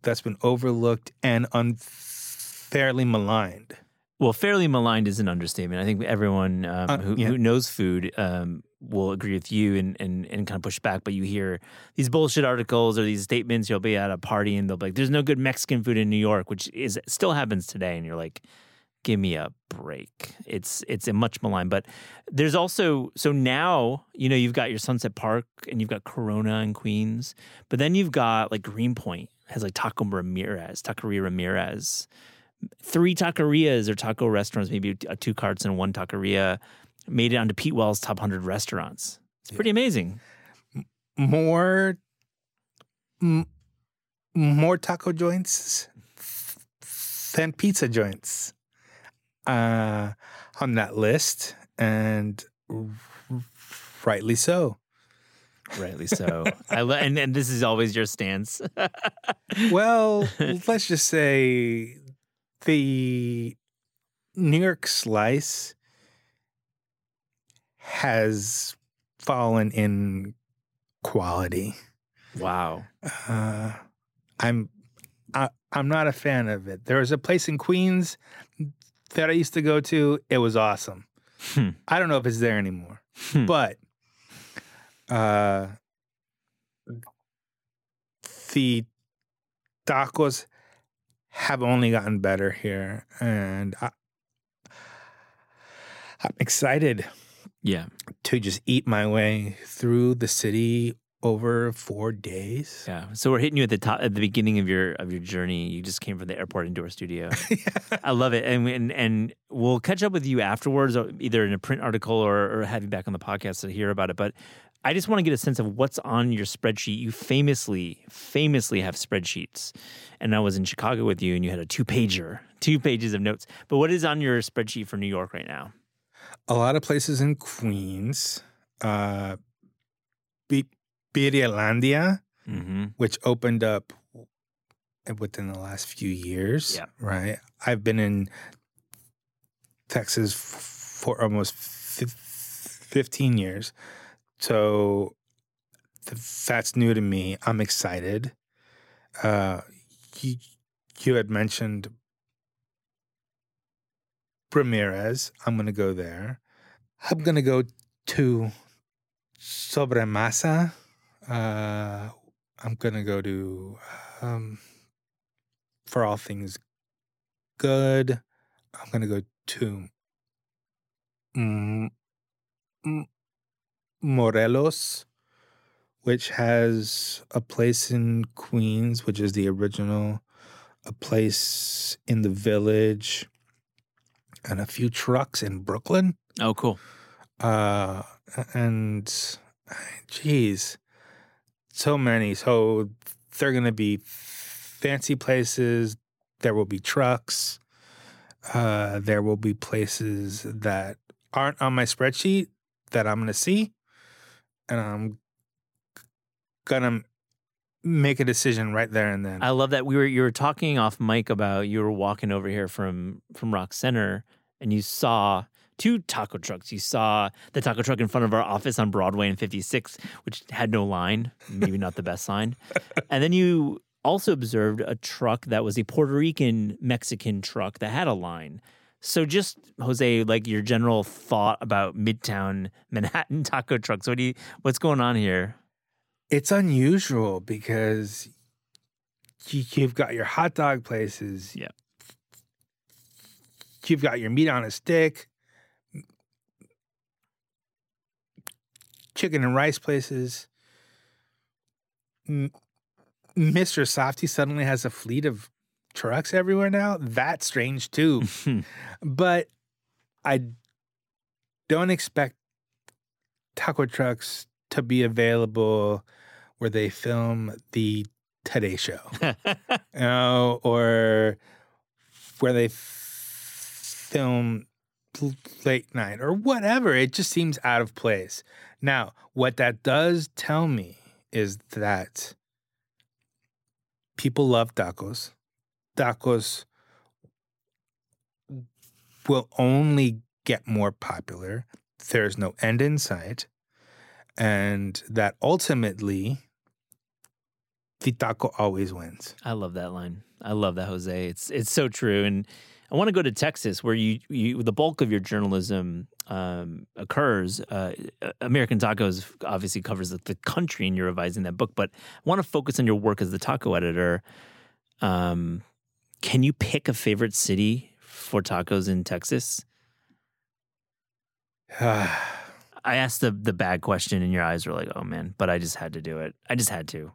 that's been overlooked and unfairly maligned. Well, fairly maligned is an understatement. I think everyone who knows food will agree with you and kind of push back. But you hear these bullshit articles or these statements. You'll be at a party and they'll be like, there's no good Mexican food in New York, which still happens today. And you're like, give me a break. It's a much maligned, but there's also, so now, you know, you've got your Sunset Park and you've got Corona in Queens, but then you've got like Greenpoint has like Taqueria Ramirez, three taquerias or taco restaurants, maybe two carts and one taqueria, made it onto Pete Wells' top 100 restaurants. It's pretty amazing. More taco joints than pizza joints on that list, and rightly so. Rightly so. And this is always your stance. Well, let's just say the New York slice has fallen in quality. Wow. I'm not a fan of it. There was a place in Queens that I used to go to. It was awesome. I don't know if it's there anymore, but the tacos have only gotten better here, and I'm excited. Yeah, to just eat my way through the city over 4 days. Yeah, so we're hitting you at the top, at the beginning of your journey. You just came from the airport into our studio. Yeah. I love it, and we'll catch up with you afterwards, either in a print article or have you back on the podcast to hear about it. But I just want to get a sense of what's on your spreadsheet. You famously have spreadsheets, and I was in Chicago with you, and you had a two-pager, 2 pages of notes. But what is on your spreadsheet for New York right now? A lot of places in Queens, Birria Landia, which opened up within the last few years, right? I've been in Texas for almost 15 years, so that's new to me. I'm excited. You had mentioned Ramirez. I'm going to go there. I'm going to go to Sobremasa. I'm going to go to For All Things Good. I'm going to go to Morelos, which has a place in Queens, which is the original, a place in the Village, and a few trucks in Brooklyn. Oh, cool. And, geez, so many. So they're going to be fancy places. There will be trucks. There will be places that aren't on my spreadsheet that I'm going to see. And I'm going to make a decision right there and then. I love that. You were talking off mic about you were walking over here from Rock Center, and you saw two taco trucks. You saw the taco truck in front of our office on Broadway and 56, which had no line, maybe not the best line. And then you also observed a truck that was a Puerto Rican Mexican truck that had a line. So just, Jose, like your general thought about Midtown Manhattan taco trucks. What's going on here? It's unusual because you've got your hot dog places. Yeah. You've got your meat on a stick, chicken and rice places. Mr. Softy suddenly has a fleet of trucks everywhere now. That's strange too. But I don't expect taco trucks to be available where they film the Today Show, or where they film late night or whatever. It just seems out of place. Now, what that does tell me is that people love tacos. Tacos will only get more popular. There's no end in sight. And that ultimately, the taco always wins. I love that line. I love that, Jose. It's so true. And I want to go to Texas, where you the bulk of your journalism occurs. American Tacos obviously covers the country, and you're revising that book. But I want to focus on your work as the taco editor. Can you pick a favorite city for tacos in Texas? I asked the bad question and your eyes were like, oh man, but I just had to do it. I just had to.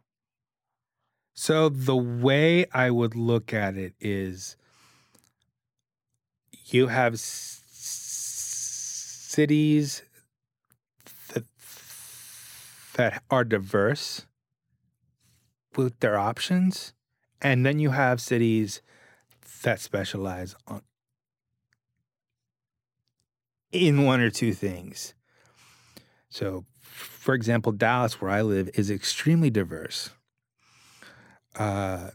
So the way I would look at it is you have cities that are diverse with their options, and then you have cities that specialize in one or two things. So, for example, Dallas, where I live, is extremely diverse. San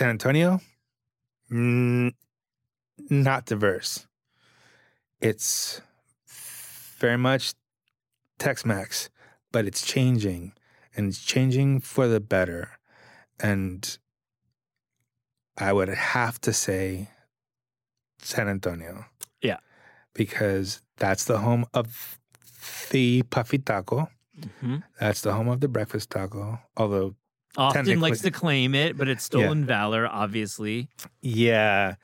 Antonio, not diverse. It's very much Tex-Mex, but it's changing, and it's changing for the better. And I would have to say San Antonio. Yeah. Because that's the home of the puffy taco. Mm-hmm. That's the home of the breakfast taco, although Austin likes to claim it, but it's stolen valor, obviously. Yeah.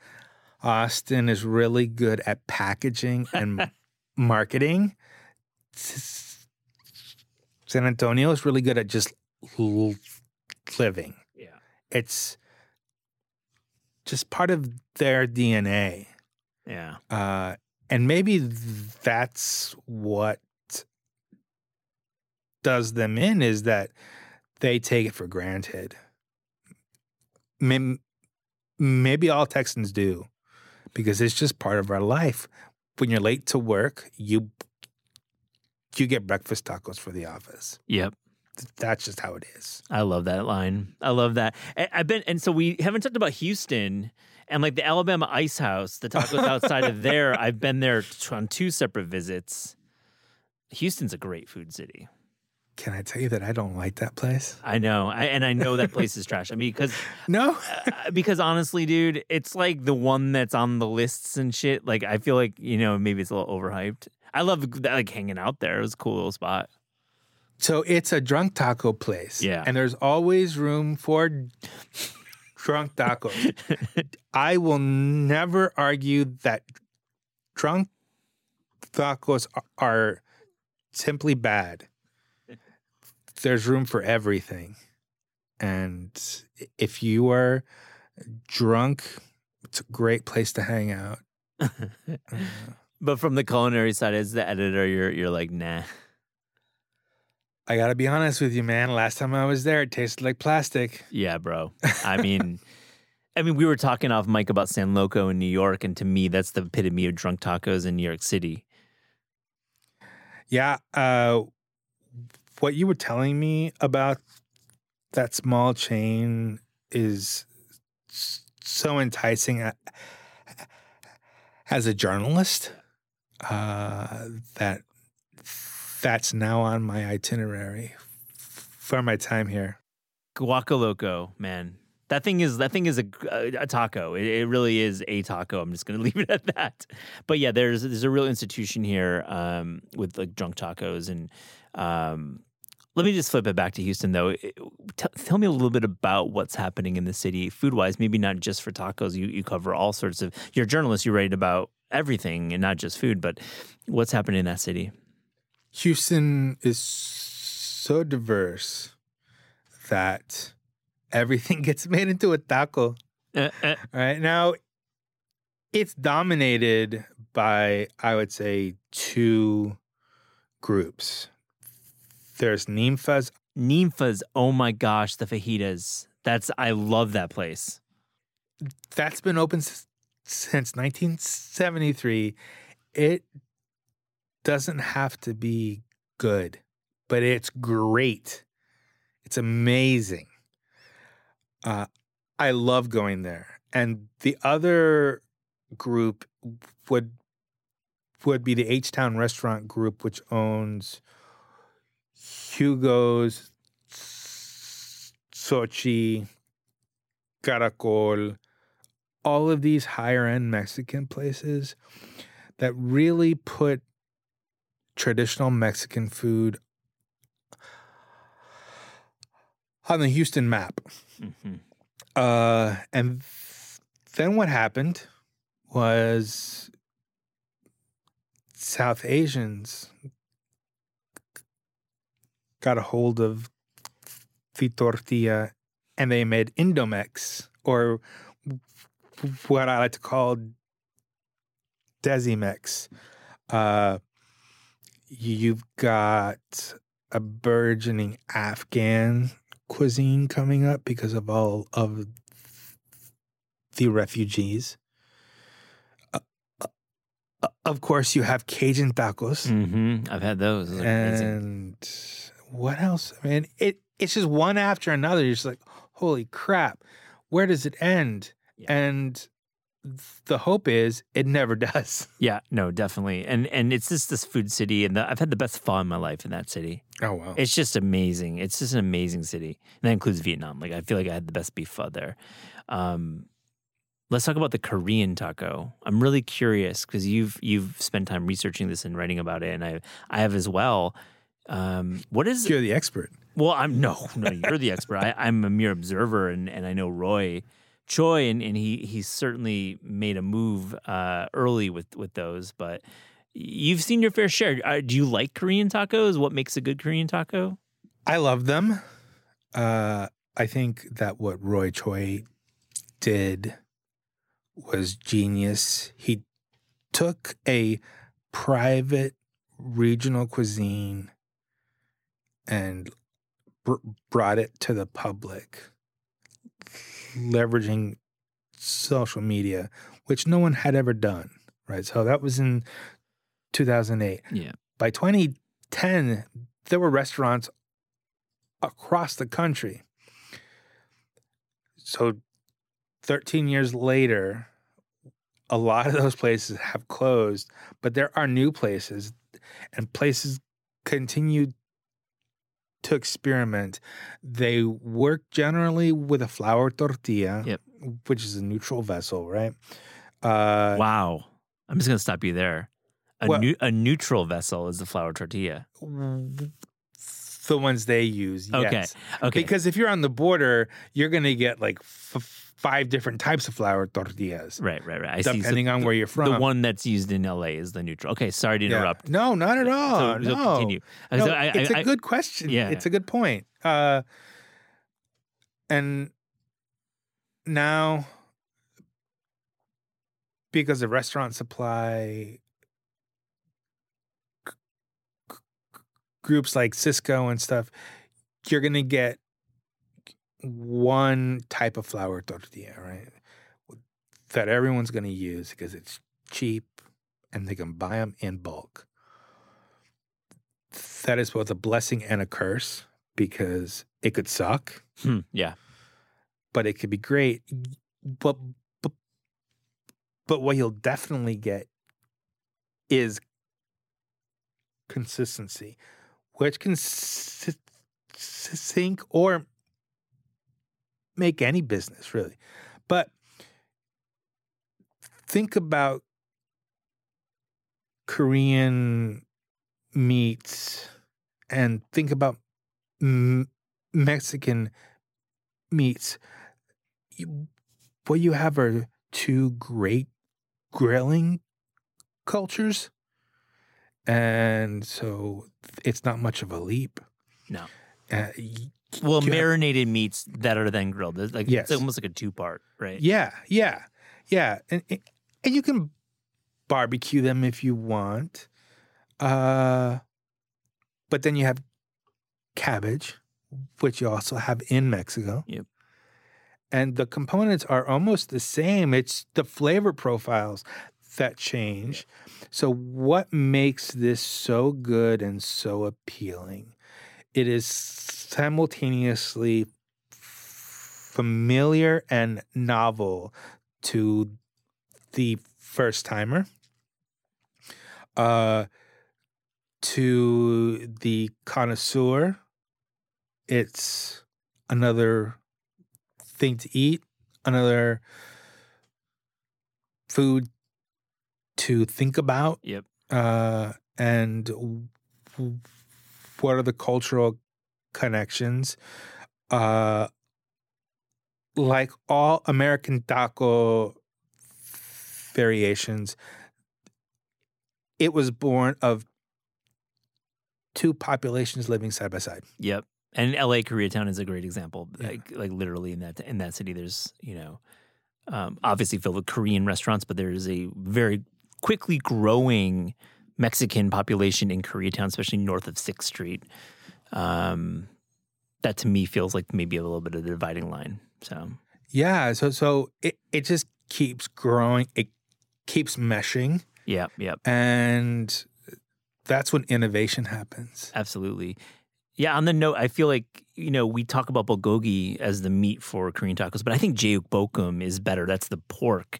Austin is really good at packaging and marketing. San Antonio is really good at just living. Yeah. It's just part of their DNA. Yeah. And maybe that's what does them in, is that they take it for granted. Maybe all Texans do, because it's just part of our life. When you're late to work, you get breakfast tacos for the office. Yep. That's just how it is. I love that line. I love that. And so we haven't talked about Houston and like the Alabama Ice House, the tacos outside of there. I've been there on two separate visits. Houston's a great food city. Can I tell you that I don't like that place? I know. I know that place is trash. I mean, because... No? Because honestly, dude, it's like the one that's on the lists and shit. Like, I feel like, you know, maybe it's a little overhyped. I love, like, hanging out there. It was a cool little spot. So it's a drunk taco place. Yeah. And there's always room for drunk tacos. I will never argue that drunk tacos are simply bad. There's room for everything. And if you are drunk, it's a great place to hang out. But from the culinary side, as the editor, you're like, nah. I got to be honest with you, man. Last time I was there, it tasted like plastic. Yeah, bro. I mean, we were talking off mic about San Loco in New York, and to me, that's the epitome of drunk tacos in New York City. Yeah, what you were telling me about that small chain is so enticing as a journalist that's now on my itinerary for my time here. Guacaloco, man. That thing is a taco. It really is a taco. I'm just going to leave it at that. But yeah, there's a real institution here with like drunk tacos. And let me just flip it back to Houston, though. Tell me a little bit about what's happening in the city food-wise, maybe not just for tacos. You cover all sorts of – you're a journalist. You write about everything and not just food. But what's happening in that city? Houston is so diverse that – everything gets made into a taco. All right. Now, it's dominated by, I would say, two groups. There's Ninfas. Ninfas. Oh, my gosh. The fajitas. I love that place. That's been open since 1973. It doesn't have to be good, but it's great. It's amazing. I love going there. And the other group would be the H-Town Restaurant Group, which owns Hugo's, Sochi, Caracol, all of these higher-end Mexican places that really put traditional Mexican food on the Houston map. Mm-hmm. And then what happened was South Asians got a hold of the tortilla and they made Indomex, or what I like to call Desimex. You've got a burgeoning Afghan cuisine coming up because of all of the refugees. Of course, you have Cajun tacos. Mm-hmm. I've had those. And what else? I mean, it's just one after another. You're just like, holy crap, where does it end? Yeah. And the hope is it never does. Yeah, no, definitely. And it's just this food city, and I've had the best pho in my life in that city. Oh, wow. It's just amazing. It's just an amazing city. And that includes Vietnam. Like, I feel like I had the best beef pho there. Let's talk about the Korean taco. I'm really curious because you've spent time researching this and writing about it, and I have as well. What is? You're the expert. Well, I'm no. You're the expert. I'm a mere observer, and I know Roy Choi, and he certainly made a move early with those. But you've seen your fair share. Do you like Korean tacos? What makes a good Korean taco? I love them. I think that what Roy Choi did was genius. He took a private regional cuisine and brought it to the public, leveraging social media, which no one had ever done, right? So that was in 2008. Yeah. By 2010, there were restaurants across the country. So 13 years later, a lot of those places have closed, but there are new places, and places continue to experiment. They work generally with a flour tortilla, yep, which is a neutral vessel, right? Wow. I'm just going to stop you there. A neutral vessel is the flour tortilla. The ones they use, yes. Okay. Because if you're on the border, you're going to get like five different types of flour tortillas. Right. Depending on where you're from. The one that's used in LA is the neutral. Okay, sorry to interrupt. No, not at all. So continue. No, it's a good question. Yeah. It's a good point. And now, because of restaurant supply, groups like Cisco and stuff, you're going to get one type of flour tortilla, right? That everyone's going to use because it's cheap and they can buy them in bulk. That is both a blessing and a curse because it could suck. Yeah. But it could be great. But what you'll definitely get is consistency, which can sink or make any business, really. But think about Korean meats and think about Mexican meats. What you have are two great grilling cultures, and so it's not much of a leap. No. Marinated meats that are then grilled. It's almost like a two-part, right? Yeah. And you can barbecue them if you want. But then you have cabbage, which you also have in Mexico. Yep. And the components are almost the same. It's the flavor profiles that change. Yeah. So what makes this so good and so appealing? It is simultaneously familiar and novel to the first-timer, to the connoisseur. It's another thing to eat, another food to think about. Yep. And what are the cultural connections? Like all American taco variations. It was born of two populations living side by side. Yep. And LA Koreatown is a great example. Yeah. Like literally in that city, there's, you know, obviously filled with Korean restaurants, but there is a very quickly growing Mexican population in Koreatown, especially north of 6th Street. That to me feels like maybe a little bit of the dividing line. So yeah, so it just keeps growing. It keeps meshing. Yeah, yeah. And that's when innovation happens. Absolutely. Yeah, on the note, I feel like, you know, we talk about bulgogi as the meat for Korean tacos, but I think jjukbokkum is better. That's the pork.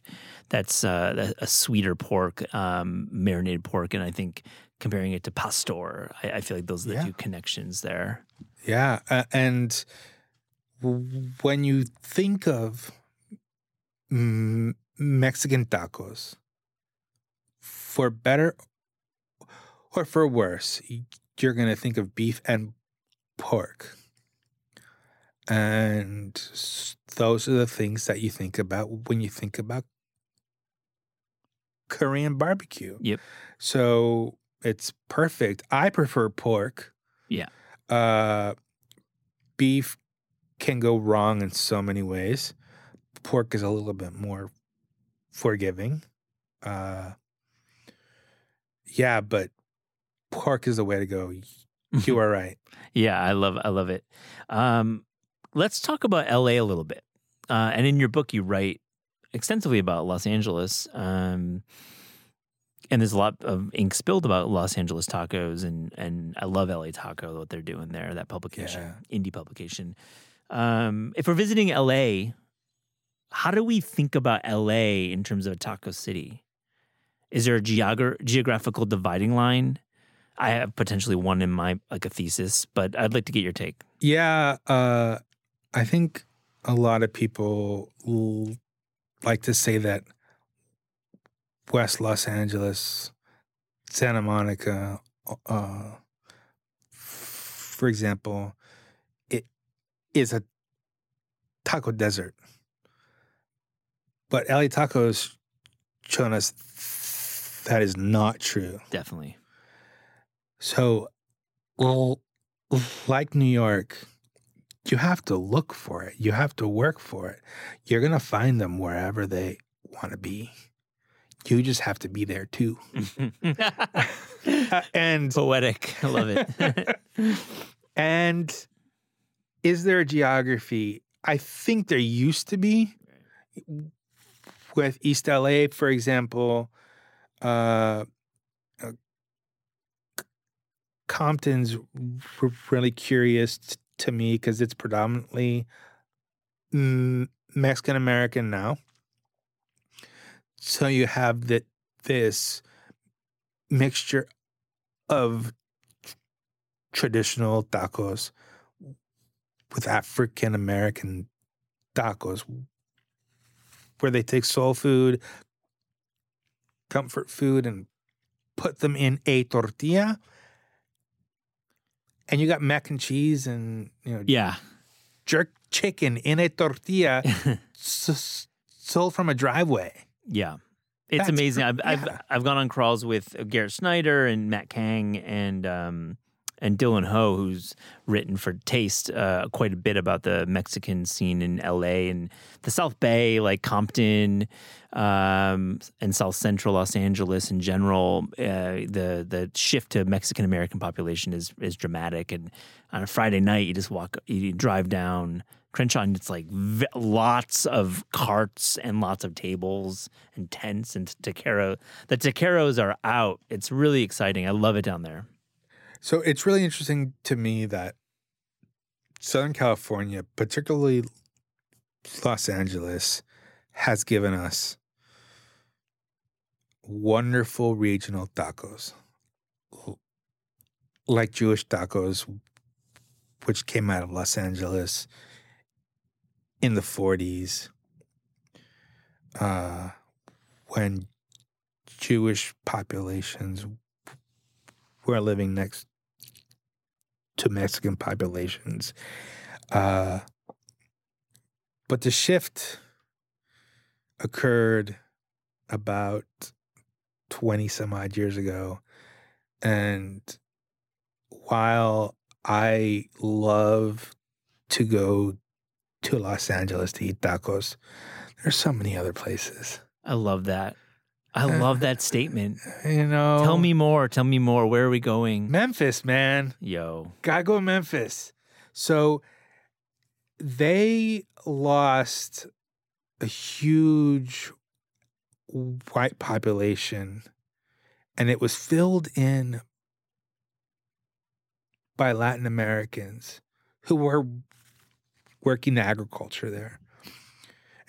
That's a sweeter pork, marinated pork. And I think comparing it to pastor, I feel like those are the two connections there. Yeah. And when you think of Mexican tacos, for better or for worse, you're going to think of beef and pork. And those are the things that you think about when you think about Korean barbecue. Yep. So it's perfect. I prefer pork. Yeah. Beef can go wrong in so many ways. Pork is a little bit more forgiving. Yeah, but pork is the way to go. You are right. Yeah, I love it. Let's talk about LA a little bit. And in your book, you write extensively about Los Angeles. And there's a lot of ink spilled about Los Angeles tacos. And I love LA Taco, what they're doing there, that publication, indie publication. If we're visiting LA, how do we think about LA in terms of a taco city? Is there a geographical dividing line? I have potentially one in my, like, a thesis, but I'd like to get your take. Yeah, I think a lot of people like to say that West Los Angeles, Santa Monica, for example, it is a taco desert. But LA Taco's shown us that is not true. Definitely. So, like New York, you have to look for it. You have to work for it. You're going to find them wherever they want to be. You just have to be there, too. And poetic. I love it. And is there a geography? I think there used to be. With East LA, for example, Compton's really curious to me because it's predominantly Mexican-American now. So you have this mixture of traditional tacos with African-American tacos where they take soul food, comfort food, and put them in a tortilla. And you got mac and cheese and, you know, jerk chicken in a tortilla sold from a driveway. Yeah. It's amazing. I've gone on crawls with Garrett Snyder and Matt Kang and Dylan Ho, who's written for Taste quite a bit about the Mexican scene in LA and the South Bay, like Compton, and South Central Los Angeles in general. The shift to Mexican American population is dramatic. And on a Friday night, you drive down Crenshaw, and it's like lots of carts and lots of tables and tents and taqueros. The taqueros are out. It's really exciting. I love it down there. So it's really interesting to me that Southern California, particularly Los Angeles, has given us wonderful regional tacos, like Jewish tacos, which came out of Los Angeles in the 40s, when Jewish populations were living next to Mexican populations. But the shift occurred about 20 some odd years ago. And while I love to go to Los Angeles to eat tacos, there's so many other places. I love that. I love that statement. You know. Tell me more. Tell me more. Where are we going? Memphis, man. Yo. Gotta go to Memphis. So they lost a huge white population, and it was filled in by Latin Americans who were working agriculture there.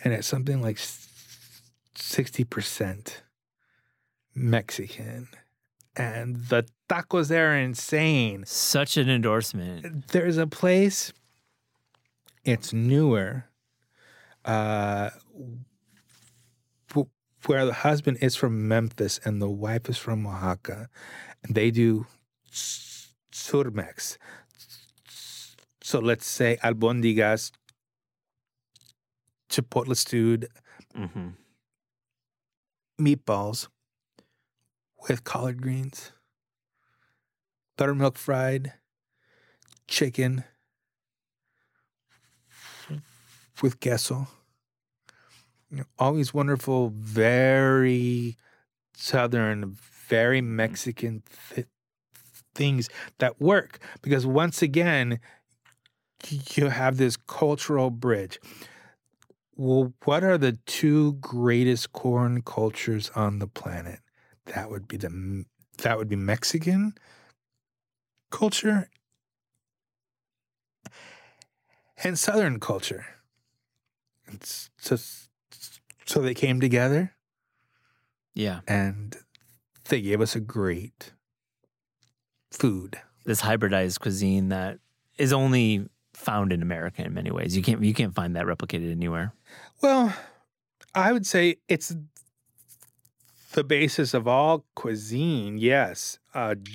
And it's something like 60% Mexican. And the tacos there are insane. Such an endorsement. There's a place, it's newer, where the husband is from Memphis and the wife is from Oaxaca. And they do surmex. So let's say albondigas, chipotle stewed, meatballs with collard greens, buttermilk fried, chicken with queso. You know, all these wonderful, very Southern, very Mexican things that work. Because once again, you have this cultural bridge. Well, what are the two greatest corn cultures on the planet? That would be Mexican culture and Southern culture. So they came together. Yeah. And they gave us a great food. This hybridized cuisine that is only found in America in many ways. You can't find that replicated anywhere. Well, I would say it's the basis of all cuisine, yes,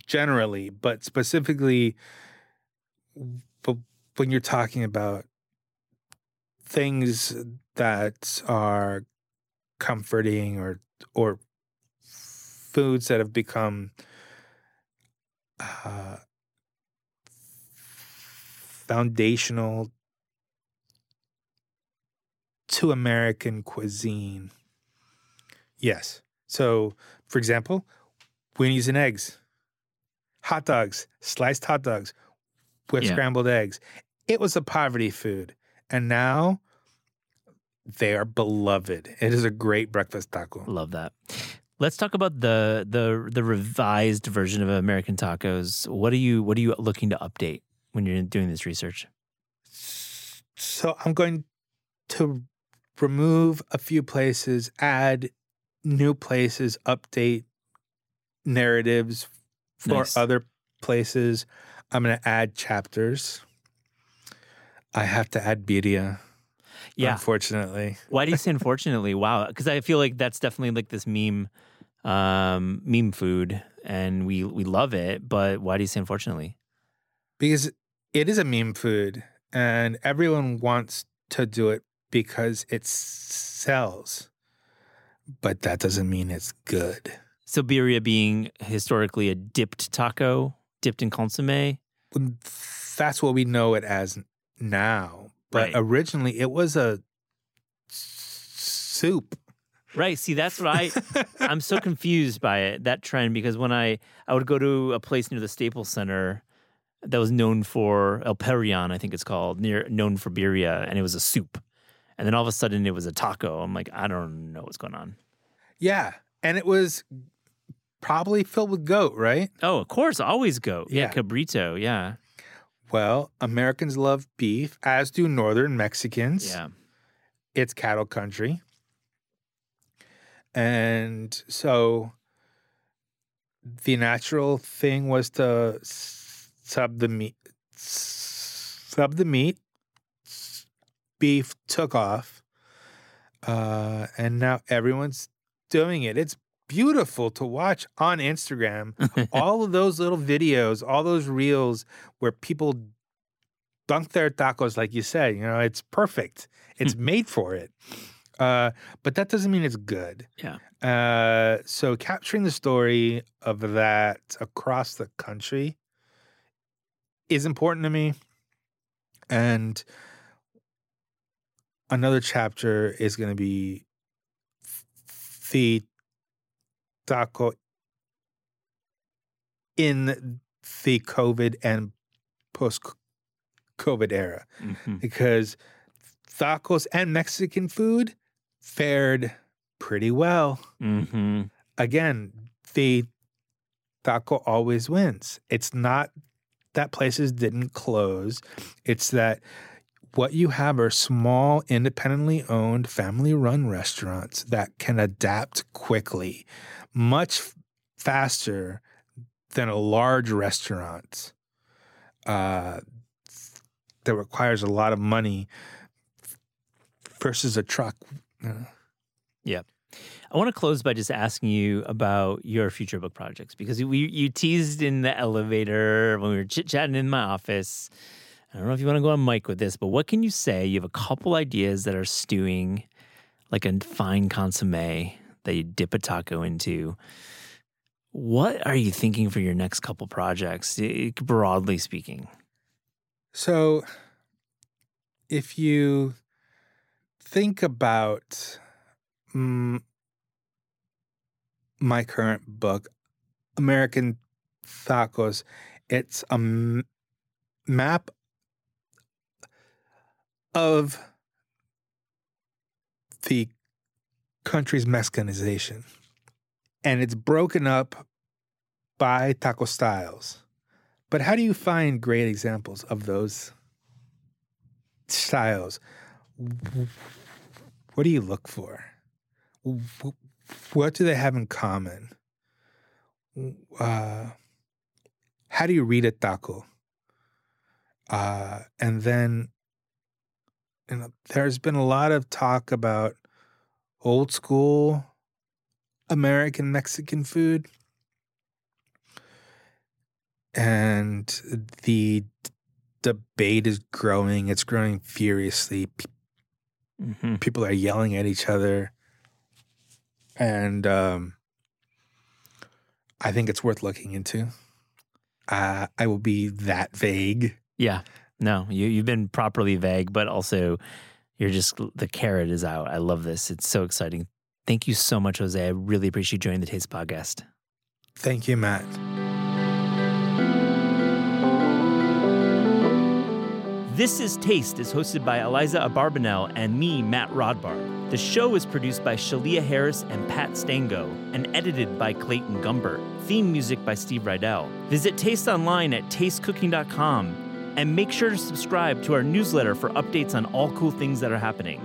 generally, but specifically when you're talking about things that are comforting or foods that have become foundational to American cuisine. Yes. So, for example, weenies and eggs, hot dogs, sliced hot dogs with scrambled eggs. It was a poverty food. And now they are beloved. It is a great breakfast taco. Love that. Let's talk about the revised version of American Tacos. What are you looking to update when you're doing this research? So I'm going to remove a few places, add new places, update narratives for other places. I'm going to add chapters. I have to add birria, unfortunately. Why do you say unfortunately? Wow. Because I feel like that's definitely like this meme food, and we love it, but why do you say unfortunately? Because it is a meme food, and everyone wants to do it because it sells, but that doesn't mean it's good. So birria being historically a dipped taco, dipped in consommé? That's what we know it as now, but originally it was a soup. Right. See, that's what I'm so confused by it, that trend, because when I would go to a place near the Staples Center that was known for El Perion, I think it's called, known for birria, and it was a soup. And then all of a sudden it was a taco. I'm like, I don't know what's going on. Yeah. And it was probably filled with goat, right? Oh, of course. Always goat. Yeah. Cabrito. Yeah. Well, Americans love beef, as do northern Mexicans. Yeah. It's cattle country. And so the natural thing was to sub the meat. Beef took off, and now everyone's doing it. It's beautiful to watch on Instagram. All of those little videos, all those reels where people dunk their tacos, like you said, you know, it's perfect. It's made for it. But that doesn't mean it's good. Yeah. So capturing the story of that across the country is important to me. And another chapter is going to be the taco in the COVID and post-COVID era, because tacos and Mexican food fared pretty well. Mm-hmm. Again, the taco always wins. It's not that places didn't close. It's that what you have are small, independently owned, family-run restaurants that can adapt quickly, much faster than a large restaurant that requires a lot of money versus a truck. Yeah. I want to close by just asking you about your future book projects, because you teased in the elevator when we were chit-chatting in my office. I don't know if you want to go on mic with this, but what can you say? You have a couple ideas that are stewing, like a fine consommé that you dip a taco into. What are you thinking for your next couple projects, broadly speaking? So if you think about my current book, American Tacos, it's a map of the country's Mexicanization. And it's broken up by taco styles. But how do you find great examples of those styles? What do you look for? What do they have in common? How do you read a taco? And then there's been a lot of talk about old school American Mexican food and the debate is growing. It's growing furiously. People are yelling at each other. And I think it's worth looking into. I will be that vague. Yeah. No, you've been properly vague, but also you're just, the carrot is out. I love this. It's so exciting. Thank you so much, Jose. I really appreciate you joining the Taste Podcast. Thank you, Matt. This is Taste is hosted by Eliza Abarbanel and me, Matt Rodbard. The show is produced by Shalia Harris and Pat Stango and edited by Clayton Gumber. Theme music by Steve Rydell. Visit Taste online at tastecooking.com and make sure to subscribe to our newsletter for updates on all cool things that are happening.